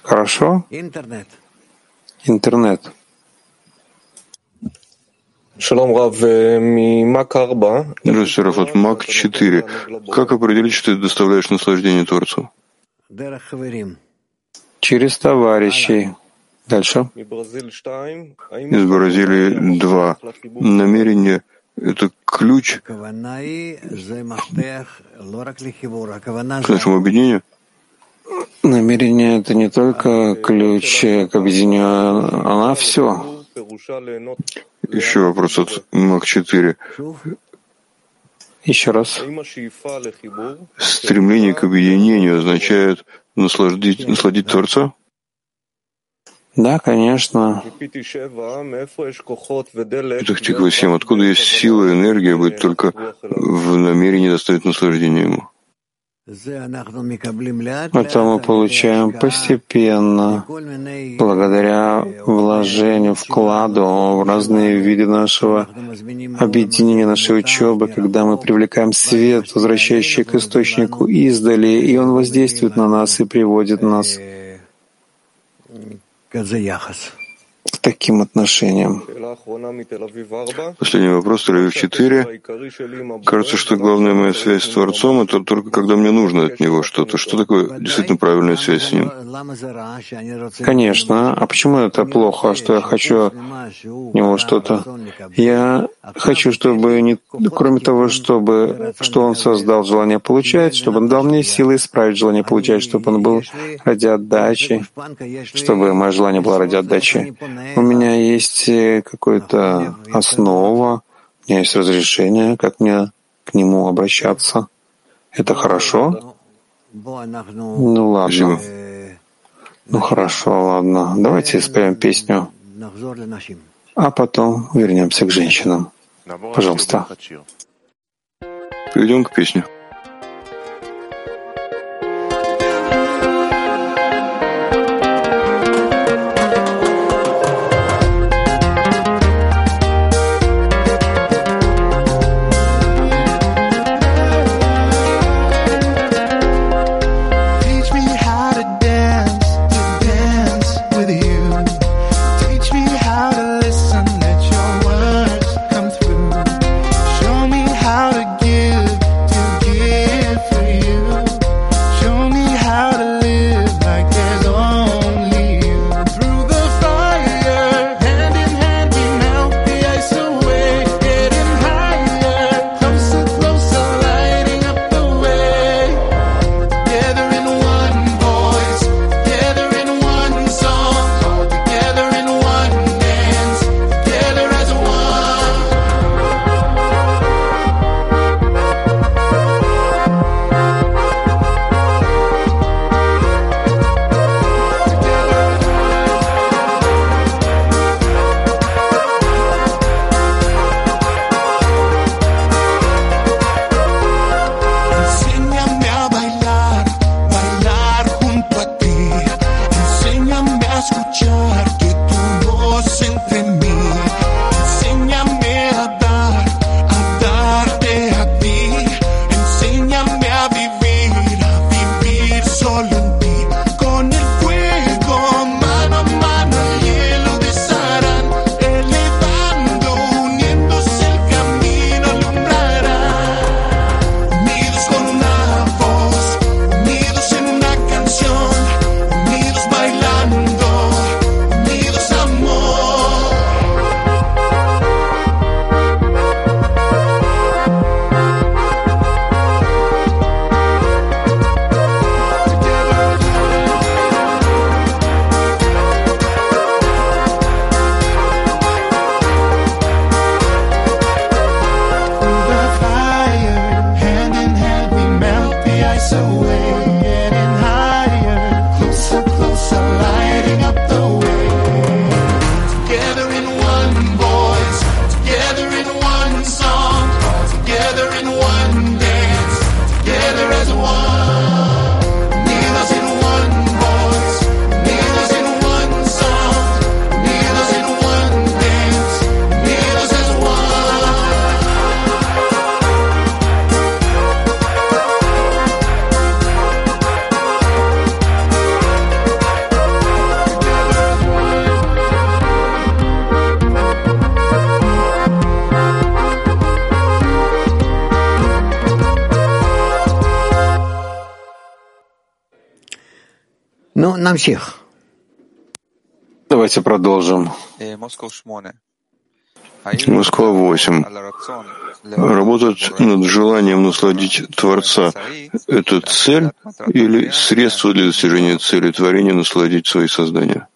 Хорошо? Интернет. Интернет. Шалом, Рав, Мак-Арба. Здравствуйте, Рав, от Мак-четыре. Как определить, что ты доставляешь наслаждение Творцу? Через товарищей. Дальше. Из Бразилии два. Намерение — это ключ к нашему объединению. Намерение — это не только ключ к объединению, она все. Еще вопрос от Мак четыре. Еще раз. Стремление к объединению означает насладить, насладить Творца? Да, конечно. Тихо, семь. Откуда есть сила и энергия быть только в намерении доставить наслаждение ему? Это мы получаем постепенно, благодаря вложению, вкладу в разные виды нашего объединения, нашей учебы, когда мы привлекаем свет, возвращающий к источнику издали, и он воздействует на нас и приводит нас к таким отношениям. Последний вопрос, Тель-Авив четыре. Кажется, что главная моя связь с Творцом — это только когда мне нужно от Него что-то. Что такое действительно правильная связь с Ним? Конечно. А почему это плохо, что я хочу от Него что-то? Я хочу, чтобы, не... кроме того, чтобы что Он создал желание получать, чтобы Он дал мне силы исправить желание получать, чтобы Он был ради отдачи, чтобы мое желание было ради отдачи. У меня есть какая-то основа, у меня есть разрешение, как мне к нему обращаться. Это хорошо? Ну ладно. Спасибо. Ну хорошо, ладно. Давайте споем песню, а потом вернемся к женщинам. Пожалуйста. Перейдем к песне. Давайте продолжим. Москва восемь. Работать над желанием насладить Творца — это цель или средство для достижения цели творения насладить свои создания?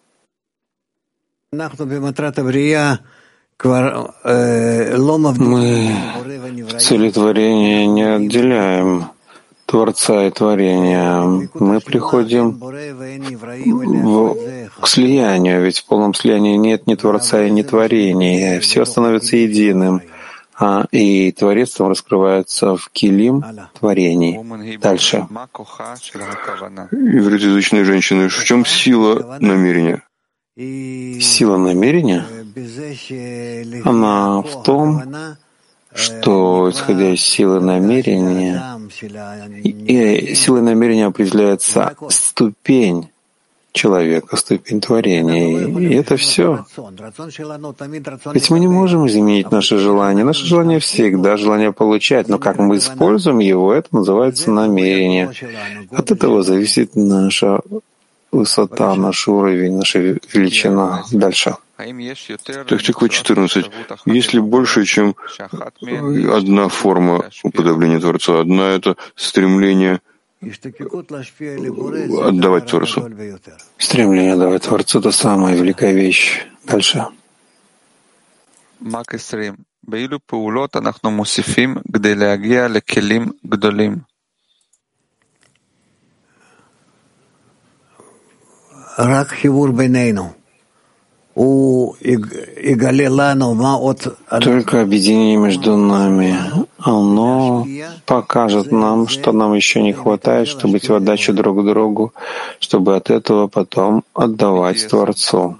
Мы в цели творения не отделяем Творца и творения. Мы приходим в, к слиянию, ведь в полном слиянии нет ни Творца и ни творения. Все становится единым, а и Творец там раскрывается в килим творений. Дальше. Иврите изученные женщины, в чем сила намерения? Сила намерения, она в том, что, исходя из силы намерения, и силой намерения определяется ступень человека, ступень творения. И это все. Ведь мы не можем изменить наше желание. Наше желание всегда желание получать, но как мы используем его, это называется намерение. От этого зависит наша высота, наш уровень, наша величина. Дальше. Тактика четырнадцать. Есть ли больше, чем одна форма уподобления Творца? Одна — это стремление отдавать Творцу. Стремление отдавать Творцу — это самая великая вещь. Дальше. Рак хивур бейнейну. Только объединение между нами, оно покажет нам, что нам еще не хватает, чтобы быть в отдаче друг другу, чтобы от этого потом отдавать Творцу.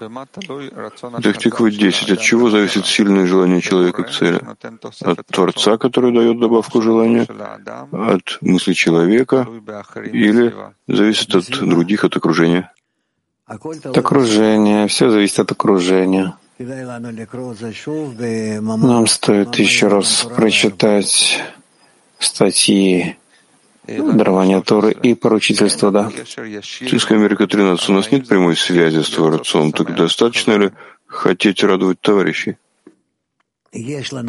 Тактика десять. От чего зависит сильное желание человека к цели? От Творца, который дает добавку желания, от мысли человека, или зависит от других, от окружения? От окружения, все зависит от окружения. Нам стоит еще раз прочитать статьи Дарвания Торы и Поручительство, да. Чешская Америка тринадцать. У нас нет прямой связи с Творцом, так достаточно ли хотеть радовать товарищей? У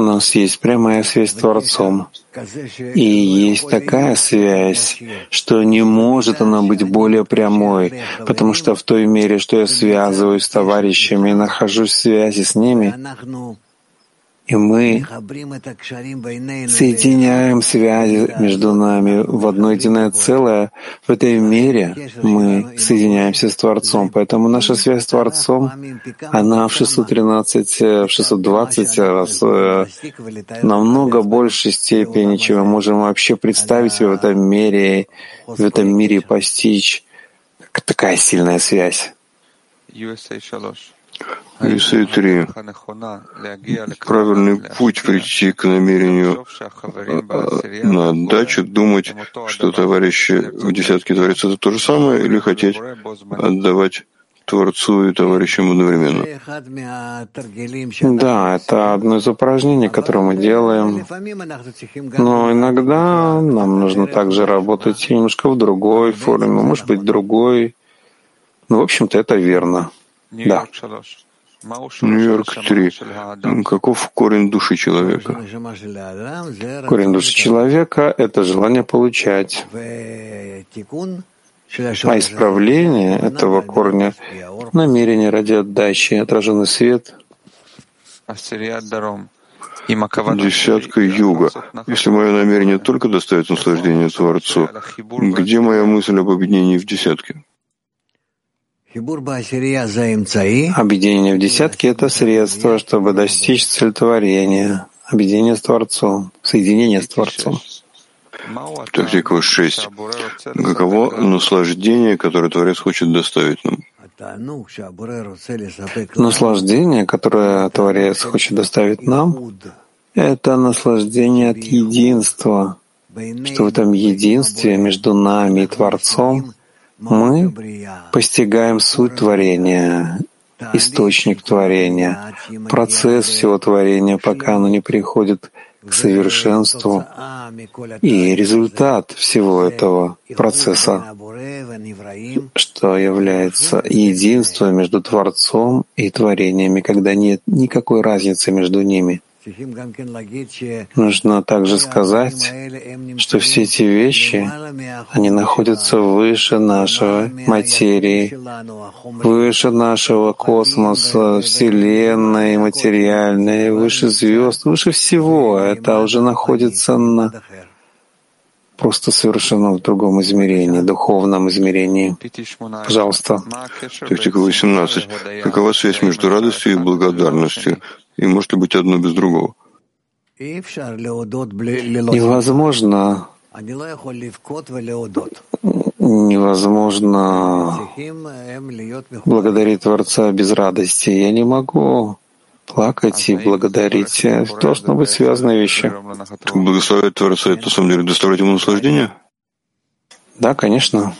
нас есть прямая связь с Творцом. И есть такая связь, что не может она быть более прямой, потому что в той мере, что я связываюсь с товарищами и нахожусь в связи с ними, и мы соединяем связи между нами в одно единое целое. В этой мере мы соединяемся с Творцом. Поэтому наша связь с Творцом, она в шестьсот тринадцать, в шестьсот двадцать раз намного большей степени, чем мы можем вообще представить себе в этом мире, в этом мире постичь. Такая сильная связь. Исай три. Правильный путь прийти к намерению на отдачу, думать, что товарищи в десятке Творца — это то же самое, или хотеть отдавать Творцу и товарищам одновременно? Да, это одно из упражнений, которое мы делаем. Но иногда нам нужно также работать немножко в другой форме, может быть, другой. Ну, в общем-то, это верно. Да. Нью-Йорк три. Каков корень души человека? Корень души человека — это желание получать. А исправление этого корня — намерение ради отдачи, отраженный свет. Десятка юга. Если мое намерение только доставить наслаждение Творцу, где моя мысль об объединении в десятке? Объединение в десятке — это средство, чтобы достичь цельтворения, объединение с Творцом, соединение с Творцом. Тактика шесть. Каково наслаждение, которое Творец хочет доставить нам? Наслаждение, которое Творец хочет доставить нам, это наслаждение от единства, что в этом единстве между нами и Творцом мы постигаем суть творения, источник творения, процесс всего творения, пока оно не приходит к совершенству. И результат всего этого процесса, что является единством между Творцом и творениями, когда нет никакой разницы между ними. Нужно также сказать, что все эти вещи, они находятся выше нашего материи, выше нашего космоса, Вселенной, материальной, выше звезд, выше всего. Это уже находится на просто совершенно в другом измерении, духовном измерении. Пожалуйста. Тактика восемнадцать. Какова связь между радостью и благодарностью? И может ли быть одно без другого? Невозможно. Невозможно благодарить Творца без радости. Я не могу плакать и благодарить. Это должно быть связанные вещи. Благословлять Творца — это, на самом деле, доставлять ему наслаждение? Да, конечно.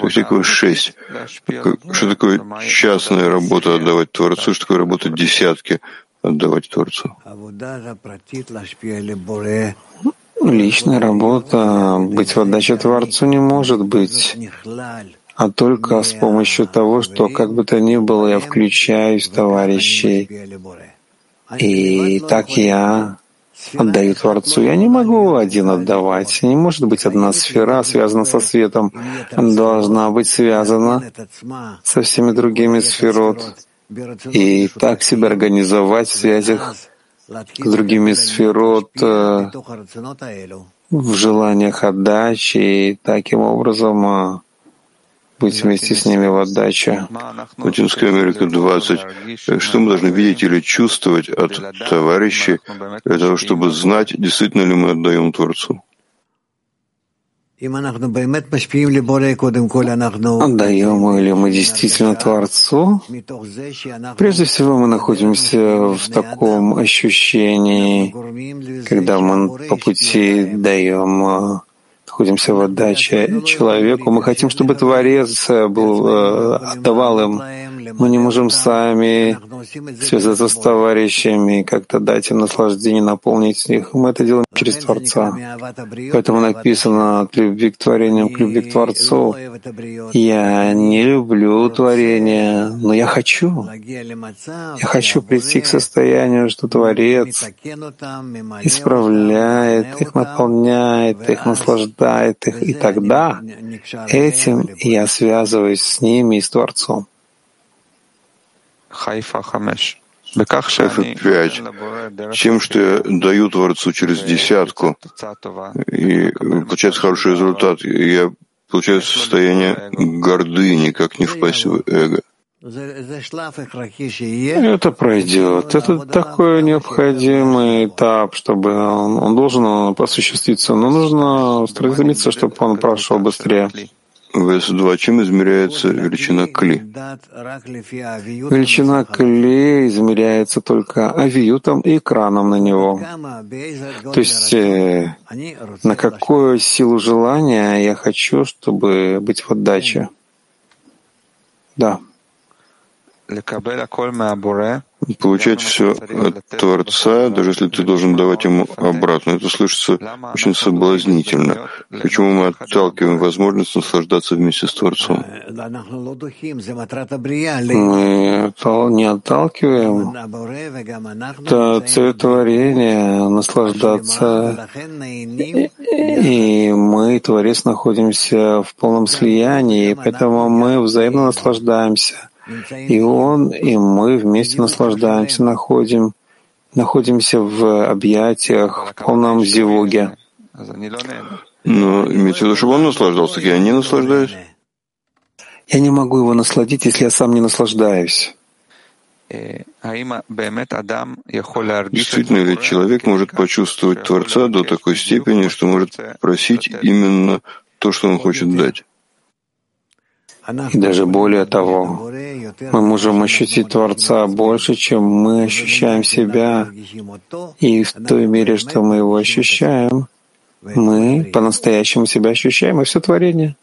Тактика шесть. Что такое частная работа — отдавать Творцу? Что такое работа десятки — отдавать Творцу? Личная работа быть в отдаче Творцу не может быть, а только с помощью того, что как бы то ни было я включаюсь товарищей, и так я отдаю Творцу. Я не могу один отдавать. Не может быть одна сфера связана со светом. Она должна быть связана со всеми другими сферами. И так себя организовать в связях с другими сферами, в желаниях отдачи, и таким образом быть вместе с ними в отдаче. Латинская Америка, двадцать. Что мы должны видеть или чувствовать от товарищей для того, чтобы знать, действительно ли мы отдаем Творцу? Отдаем или мы действительно Творцу? Прежде всего, мы находимся в таком ощущении, когда мы по пути даем, находимся в отдаче человеку. Мы хотим, чтобы Творец был, отдавал им. Мы не можем сами связаться с товарищами, как-то дать им наслаждение, наполнить их. Мы это делаем через Творца. Поэтому написано «от любви к творениям, к любви к Творцу». Я не люблю творение, но я хочу. Я хочу прийти к состоянию, что Творец исправляет их, наполняет их, наслаждает их. И тогда этим я связываюсь с ними и с Творцом. Хайфа пять. Тем, что я даю Творцу через десятку, и получается хороший результат, я получаю состояние гордыни, как не впасть в эго. Это пройдет. Это такой необходимый этап, чтобы он, он должен осуществиться, но нужно стремиться, чтобы он прошел быстрее. вэ эс два. Чем измеряется величина кли? Величина кли измеряется только авиютом и экраном на него. То есть э, на какую силу желания я хочу, чтобы быть в отдаче. Да. Получать все от Творца, даже если ты должен давать ему обратно. Это слышится очень соблазнительно. Почему мы отталкиваем возможность наслаждаться вместе с Творцом? Мы не отталкиваем. Это цель творения — наслаждаться. И мы, Творец, находимся в полном слиянии, поэтому мы взаимно наслаждаемся. И он, и мы вместе наслаждаемся, находим, находимся в объятиях, в полном зевуге. Но имеется в виду, чтобы он наслаждался, так я не наслаждаюсь. Я не могу его насладить, если я сам не наслаждаюсь. Действительно ли человек может почувствовать Творца до такой степени, что может просить именно то, что он хочет дать? И даже более того, мы можем ощутить Творца больше, чем мы ощущаем себя. И в той мере, что мы его ощущаем, мы по-настоящему себя ощущаем, и все творение.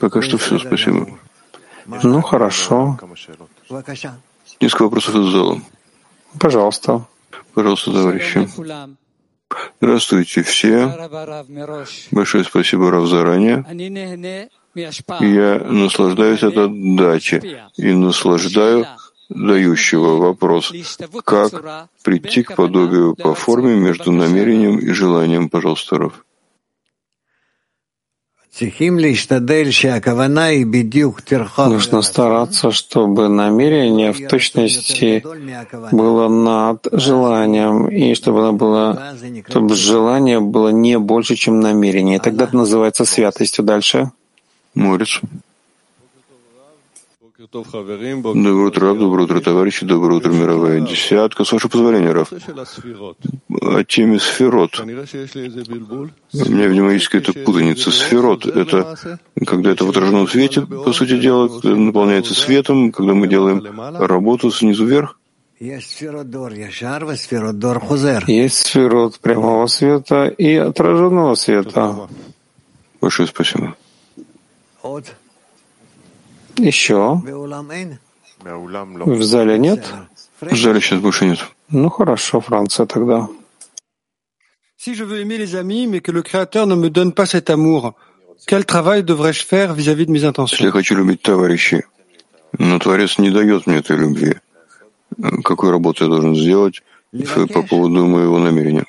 Пока что все, спасибо. Ну, хорошо. Несколько вопросов из зала. Пожалуйста. Пожалуйста, товарищи. Здравствуйте все. Большое спасибо, Рав, заранее. Я наслаждаюсь от отдачи и наслаждаю дающего. Вопрос: как прийти к подобию по форме между намерением и желанием? Пожалуйста, Рав. Нужно стараться, чтобы намерение в точности было над желанием, и чтобы, оно было, чтобы желание было не больше, чем намерение. Тогда это называется святостью. Дальше. Морец. Доброе утро, доброе утро, товарищи, доброе утро, мировая десятка. С вашего позволения, Рав, о теме сферот. У меня, видимо, есть какая-то путаница. Сферот — это когда это в отраженном свете, по сути дела, наполняется светом, когда мы делаем работу снизу вверх. Есть сферот прямого света и отраженного света. Большое спасибо. Еще? В зале нет? В зале сейчас больше нет. Ну хорошо, Франция тогда. Если я хочу любить товарищей, но Творец не дает мне этой любви, какую работу я должен сделать по поводу моего намерения?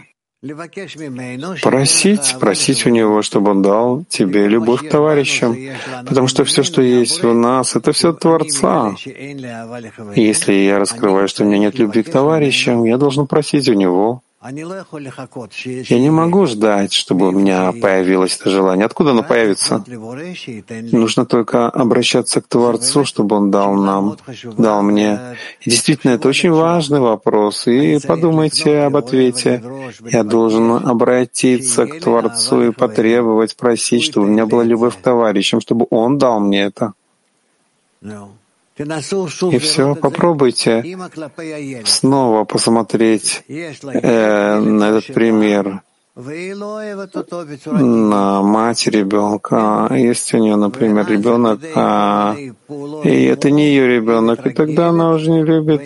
Просить, просить у него, чтобы он дал тебе любовь к товарищам, потому что все, что есть у нас, это все от Творца. И если я раскрываю, что у меня нет любви к товарищам, я должен просить у него. Я не могу ждать, чтобы у меня появилось это желание. Откуда оно появится? Нужно только обращаться к Творцу, чтобы Он дал нам, дал мне. И действительно, это очень важный вопрос. И подумайте об ответе. Я должен обратиться к Творцу и потребовать, просить, чтобы у меня была любовь к товарищам, чтобы Он дал мне это. И все, попробуйте снова посмотреть э, на этот пример, на мать ребенка. Есть у нее, например, ребенок, а, и это не ее ребенок, и тогда она уже не любит.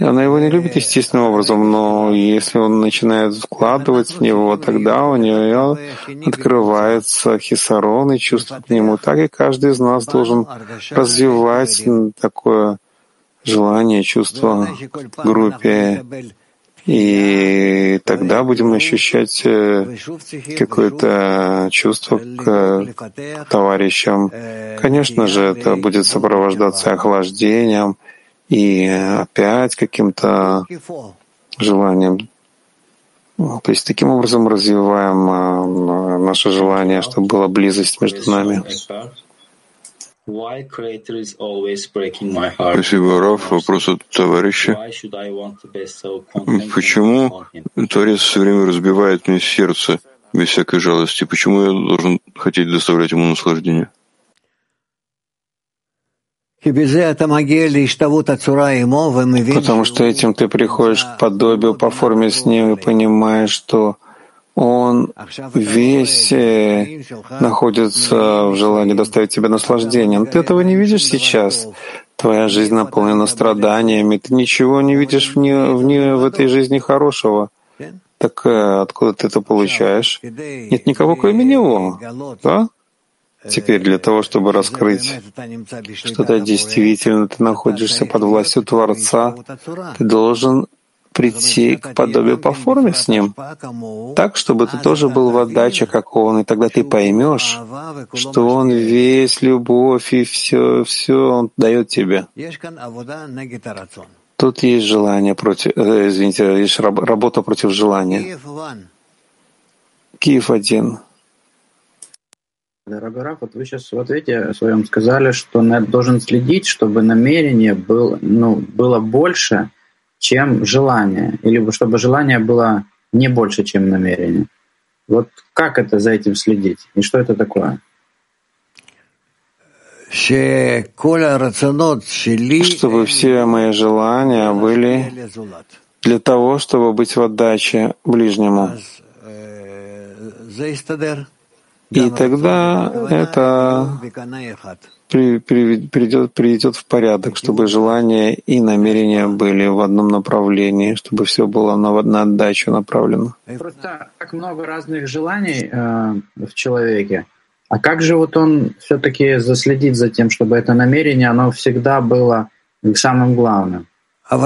Она его не любит естественным образом, но если он начинает вкладывать в него, тогда у нее открывается хисарон и чувство к нему. Так и каждый из нас должен развивать такое желание, чувство в группе. И тогда будем ощущать какое-то чувство к товарищам. Конечно же, это будет сопровождаться охлаждением и опять каким-то желанием. То есть таким образом развиваем наше желание, чтобы была близость между нами. Спасибо, Рав. Вопрос от товарища. Почему Творец все время разбивает мне сердце без всякой жалости? Почему я должен хотеть доставлять ему наслаждение? Потому что этим ты приходишь к подобию по форме с ним и понимаешь, что он весь находится в желании доставить тебе наслаждение. Но ты этого не видишь сейчас. Твоя жизнь наполнена страданиями, ты ничего не видишь в, не, в, не, в этой жизни хорошего. Так откуда ты это получаешь? Нет никого, кроме него, да? Теперь для того, чтобы раскрыть, что ты действительно ты находишься под властью Творца, ты должен прийти к подобию по форме с Ним, так, чтобы ты тоже был в отдаче, как Он, и тогда ты поймешь, что Он весь любовь, и все, все Он дает тебе. Тут есть желание против, э, извините, есть работа против желания. Киев один. Дорогой Рав, вот вы сейчас в ответе своем сказали, что должен следить, чтобы намерение было, ну, было больше, чем желание, или чтобы желание было не больше, чем намерение. Вот как это за этим следить? И что это такое? Чтобы все мои желания были для того, чтобы быть в отдаче ближнему. И тогда это придет, придет в порядок, чтобы желания и намерения были в одном направлении, чтобы все было на, на отдачу направлено. Просто так много разных желаний э, в человеке. А как же вот он все-таки заследит за тем, чтобы это намерение, оно всегда было самым главным? Но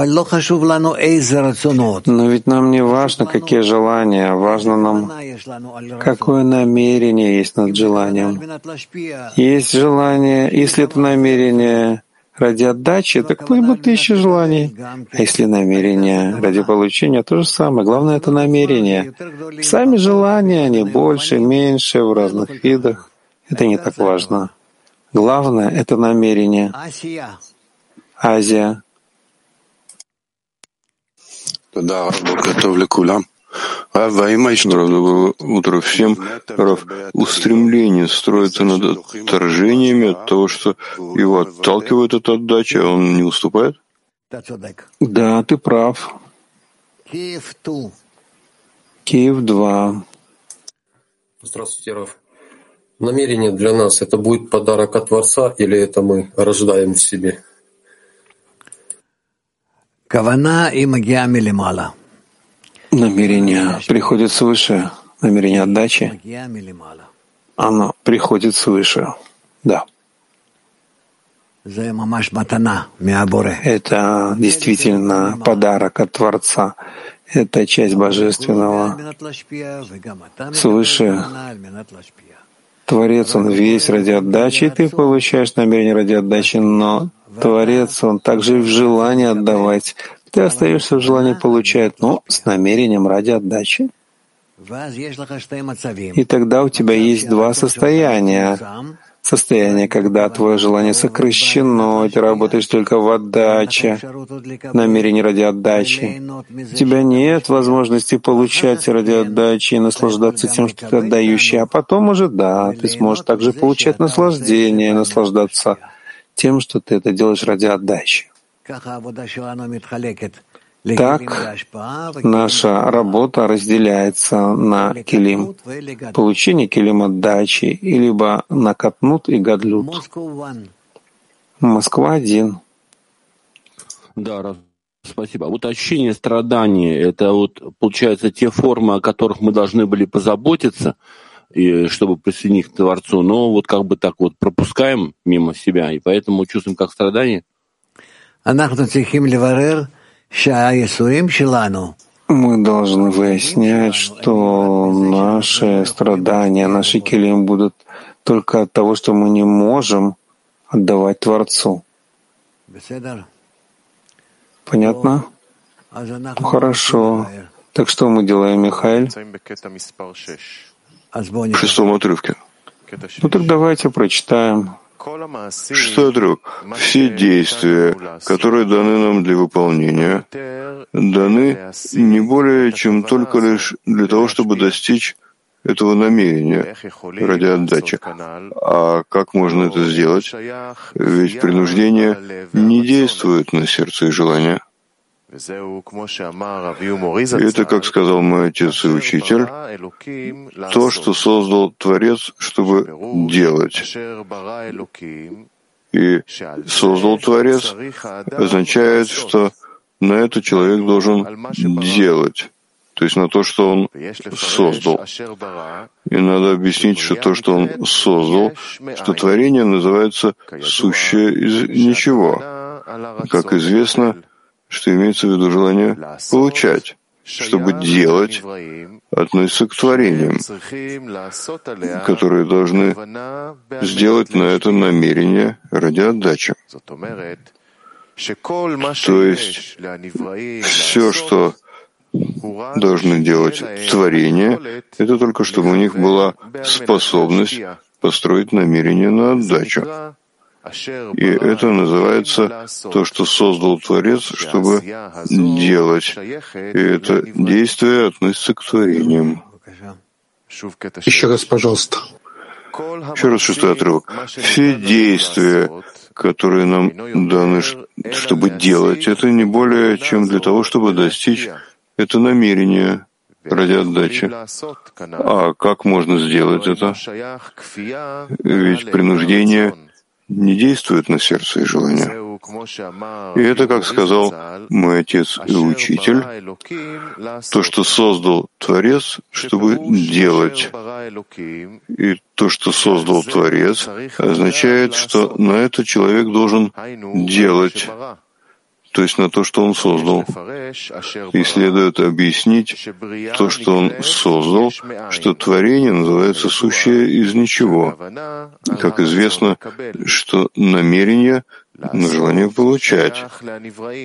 ведь нам не важно, какие желания, важно нам, какое намерение есть над желанием. Есть желание, если это намерение ради отдачи, так пусть бы тысячи желаний. А если намерение ради получения, то же самое. Главное — это намерение. Сами желания, они больше, меньше, в разных видах. Это не так важно. Главное — это намерение. Азия. Да, готовлю кулям. А ваймач, доброе утро всем. Рав, устремление строится над отторжениями от того, что его отталкивает от отдачи, а он не уступает? Да, ты прав. Киев два. Здравствуйте, Рав. Намерение для нас — это будет подарок от Творца, или это мы рождаем в себе? Намерение приходит свыше. Намерение отдачи, оно приходит свыше. Да. Это действительно подарок от Творца. Это часть Божественного. Свыше. Творец, он весь ради отдачи, и ты получаешь намерение ради отдачи, но Творец, он также и в желании отдавать. Ты остаешься в желании получать, но с намерением ради отдачи. И тогда у тебя есть два состояния. Состояние, когда твое желание сокращено, и ты работаешь только в отдаче, намерение ради отдачи. У тебя нет возможности получать ради отдачи и наслаждаться тем, что ты отдающий. А потом уже, да, ты сможешь также получать наслаждение, наслаждаться тем, что ты это делаешь ради отдачи. Так наша работа разделяется на келим — получение келим отдачи, и либо на катнут и гадлют. Москва один. Да, спасибо. Вот ощущение страдания — это вот, получается, те формы, о которых мы должны были позаботиться, и чтобы присоединить к Творцу, но вот как бы так вот пропускаем мимо себя, и поэтому чувствуем как страдание. Мы должны выяснять, что наши страдания, наши келим будут только от того, что мы не можем отдавать Творцу. Понятно? Ну, хорошо. Так что мы делаем, Михаил? В шестом отрывке. Ну так давайте прочитаем. Шестой отрывок. Все действия, которые даны нам для выполнения, даны не более, чем только лишь для того, чтобы достичь этого намерения ради отдачи. А как можно это сделать? Ведь принуждение не действует на сердце и желание. Это, как сказал мой отец и учитель, то, что создал Творец, чтобы делать. И создал Творец означает, что на это человек должен делать, то есть на то, что он создал. И надо объяснить, что то, что он создал, что творение называется «сущее из ничего». Как известно, что имеется в виду желание получать, чтобы делать, относится к творениям, которые должны сделать на это намерение ради отдачи. То есть все, что должны делать творения, это только чтобы у них была способность построить намерение на отдачу. И это называется то, что создал Творец, чтобы делать. И это действие относится к творениям. Еще раз, пожалуйста. Еще раз шестой отрывок. Все действия, которые нам даны, чтобы делать, это не более, чем для того, чтобы достичь это намерение радиоотдачи. А как можно сделать это? Ведь принуждение не действует на сердце и желание. И это, как сказал мой отец и учитель, то, что создал Творец, чтобы делать. И то, что создал Творец, означает, что на это человек должен делать, то есть на то, что он создал. И следует объяснить то, что он создал, что творение называется «сущее из ничего». Как известно, что намерение на желание получать.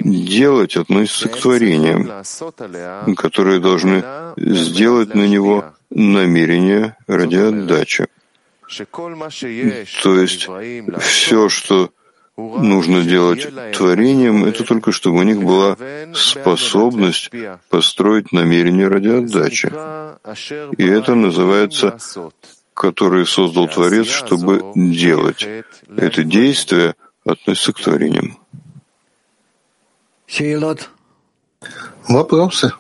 Делать относится к творениям, которые должны сделать на него намерение ради отдачи. То есть все, что нужно делать творением, это только чтобы у них была способность построить намерение ради отдачи. И это называется, который создал Творец, чтобы делать. Это действие относится к творениям. Вопросы?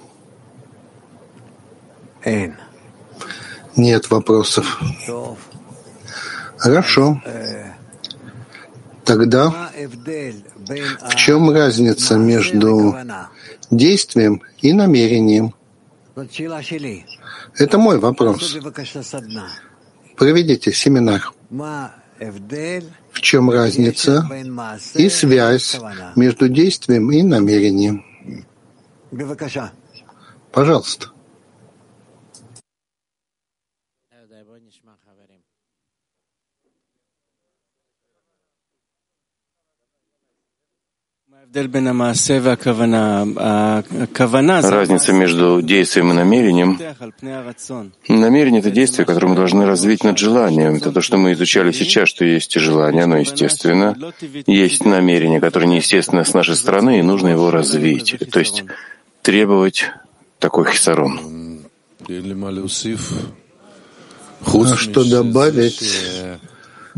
Нет вопросов. Хорошо. Тогда в чем разница между действием и намерением? Это мой вопрос. Проведите семинар. В чем разница и связь между действием и намерением? Пожалуйста. Разница между действием и намерением. Намерение — это действие, которое мы должны развить над желанием. Это то, что мы изучали сейчас, что есть и желание, оно естественно. Есть намерение, которое неестественно с нашей стороны, и нужно его развить. То есть требовать такой хисарон. А что добавить,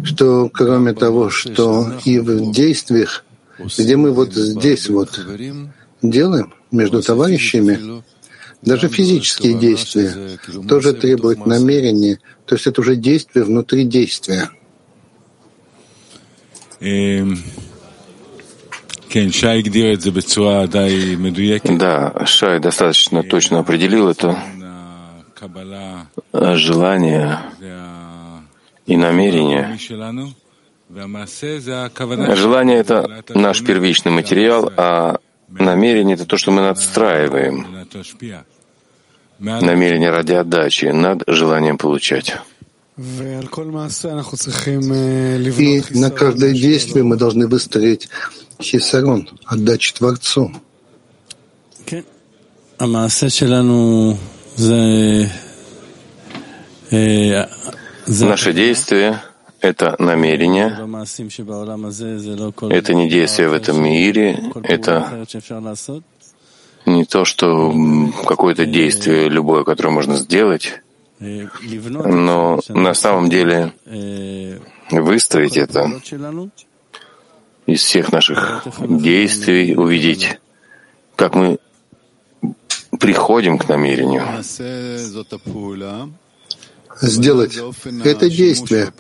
что кроме того, что и в действиях, где мы вот здесь вот делаем между товарищами, даже физические действия тоже требуют намерения, то есть это уже действие внутри действия. Да, Шай достаточно точно определил это. Желание и намерение. Желание — это наш первичный материал, а намерение — это то, что мы надстраиваем. Намерение ради отдачи над желанием получать. И на каждое действие мы должны выстроить хисарон, отдачи Творцу. Наше действие — это намерение, это не действие в этом мире, это не то, что какое-то действие любое, которое можно сделать, но на самом деле выставить это, из всех наших действий увидеть, как мы приходим к намерению. Сделать это действие,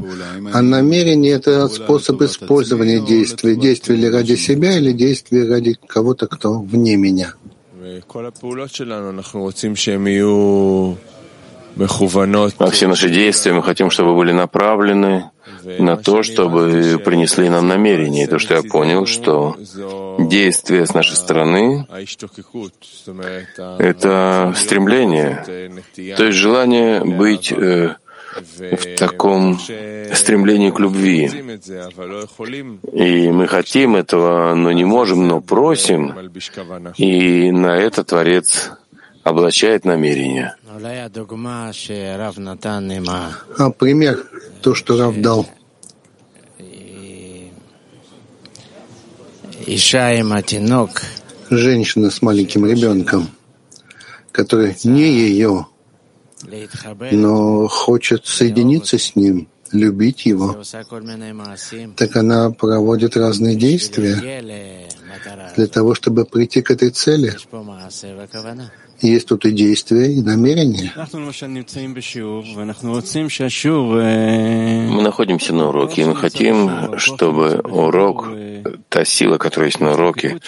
а намерение — это способ использования действия. Действие ли ради себя, или действие ради кого-то, кто вне меня. А все наши действия мы хотим, чтобы были направлены на то, чтобы принесли нам намерение. И то, что я понял, что действие с нашей стороны — это стремление, то есть желание быть э, в таком стремлении к любви. И мы хотим этого, но не можем, но просим, и на это Творец облачает намерение. А пример, то, что Рав дал. Женщина с маленьким ребенком, который не ее, но хочет соединиться с ним, любить его. Так она проводит разные действия для того, чтобы прийти к этой цели. Есть тут и действия, и намерения. Мы находимся на уроке, и мы хотим, чтобы урок, та сила, которая есть на уроке,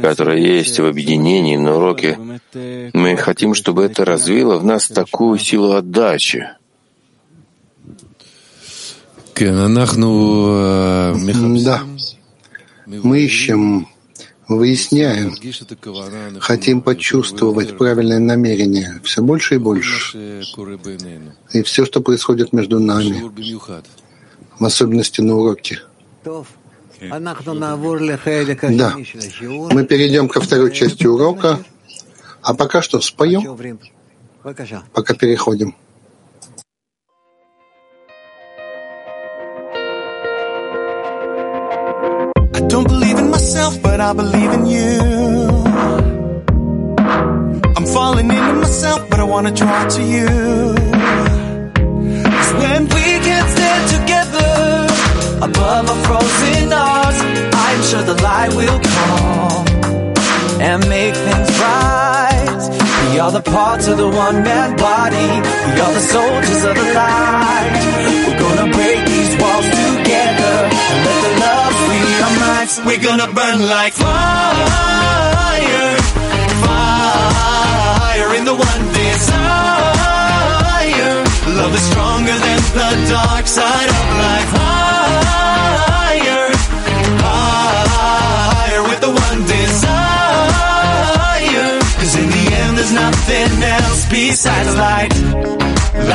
которая есть в объединении на уроке, мы хотим, чтобы это развило в нас такую силу отдачи. Да, мы ищем, выясняем, хотим почувствовать правильное намерение все больше и больше. И все, что происходит между нами, в особенности на уроке. Да, мы перейдем ко второй части урока, а пока что споем, пока переходим. But I believe in you. I'm falling into myself, but I wanna draw to you. 'Cause when we can stand together above our frozen hearts, I'm sure the light will come and make things right. We are the parts of the one-man body. We are the soldiers of the light. We're gonna break these walls together and let the love. We're gonna burn like fire, fire in the one desire. Love is stronger than the dark side of life. Higher, higher with the one desire. 'Cause in the end there's nothing else besides light,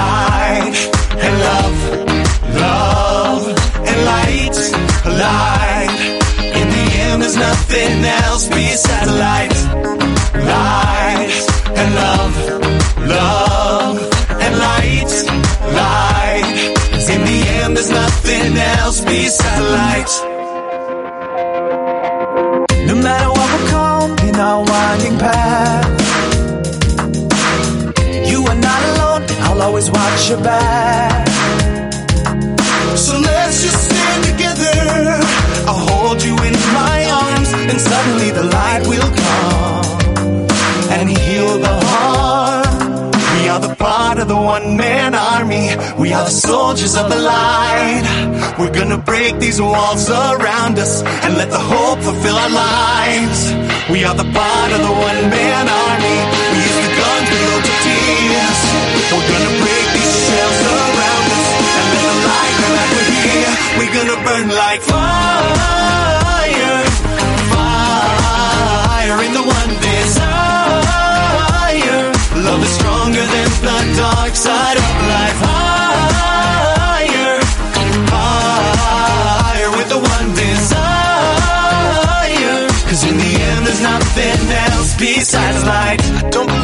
light and love, love and light, light. There's nothing else besides light, light, and love, love, and light, light. 'Cause in the end, there's nothing else besides light. No matter what will come in our winding path, you are not alone, I'll always watch your back. So let's just stand together, I'll hold you in my arms, and suddenly the light will come and heal the harm. We are the part of the one-man army. We are the soldiers of the light. We're gonna break these walls around us and let the hope fulfill our lives. We are the part of the one-man army. We use the guns, we hold the tears. We're gonna break these shells around us and let the light come out of here. We're gonna burn like fire. In the one desire, love is stronger than the dark side of life. Higher, higher with the one desire. 'Cause in the end, there's nothing else besides light. Don't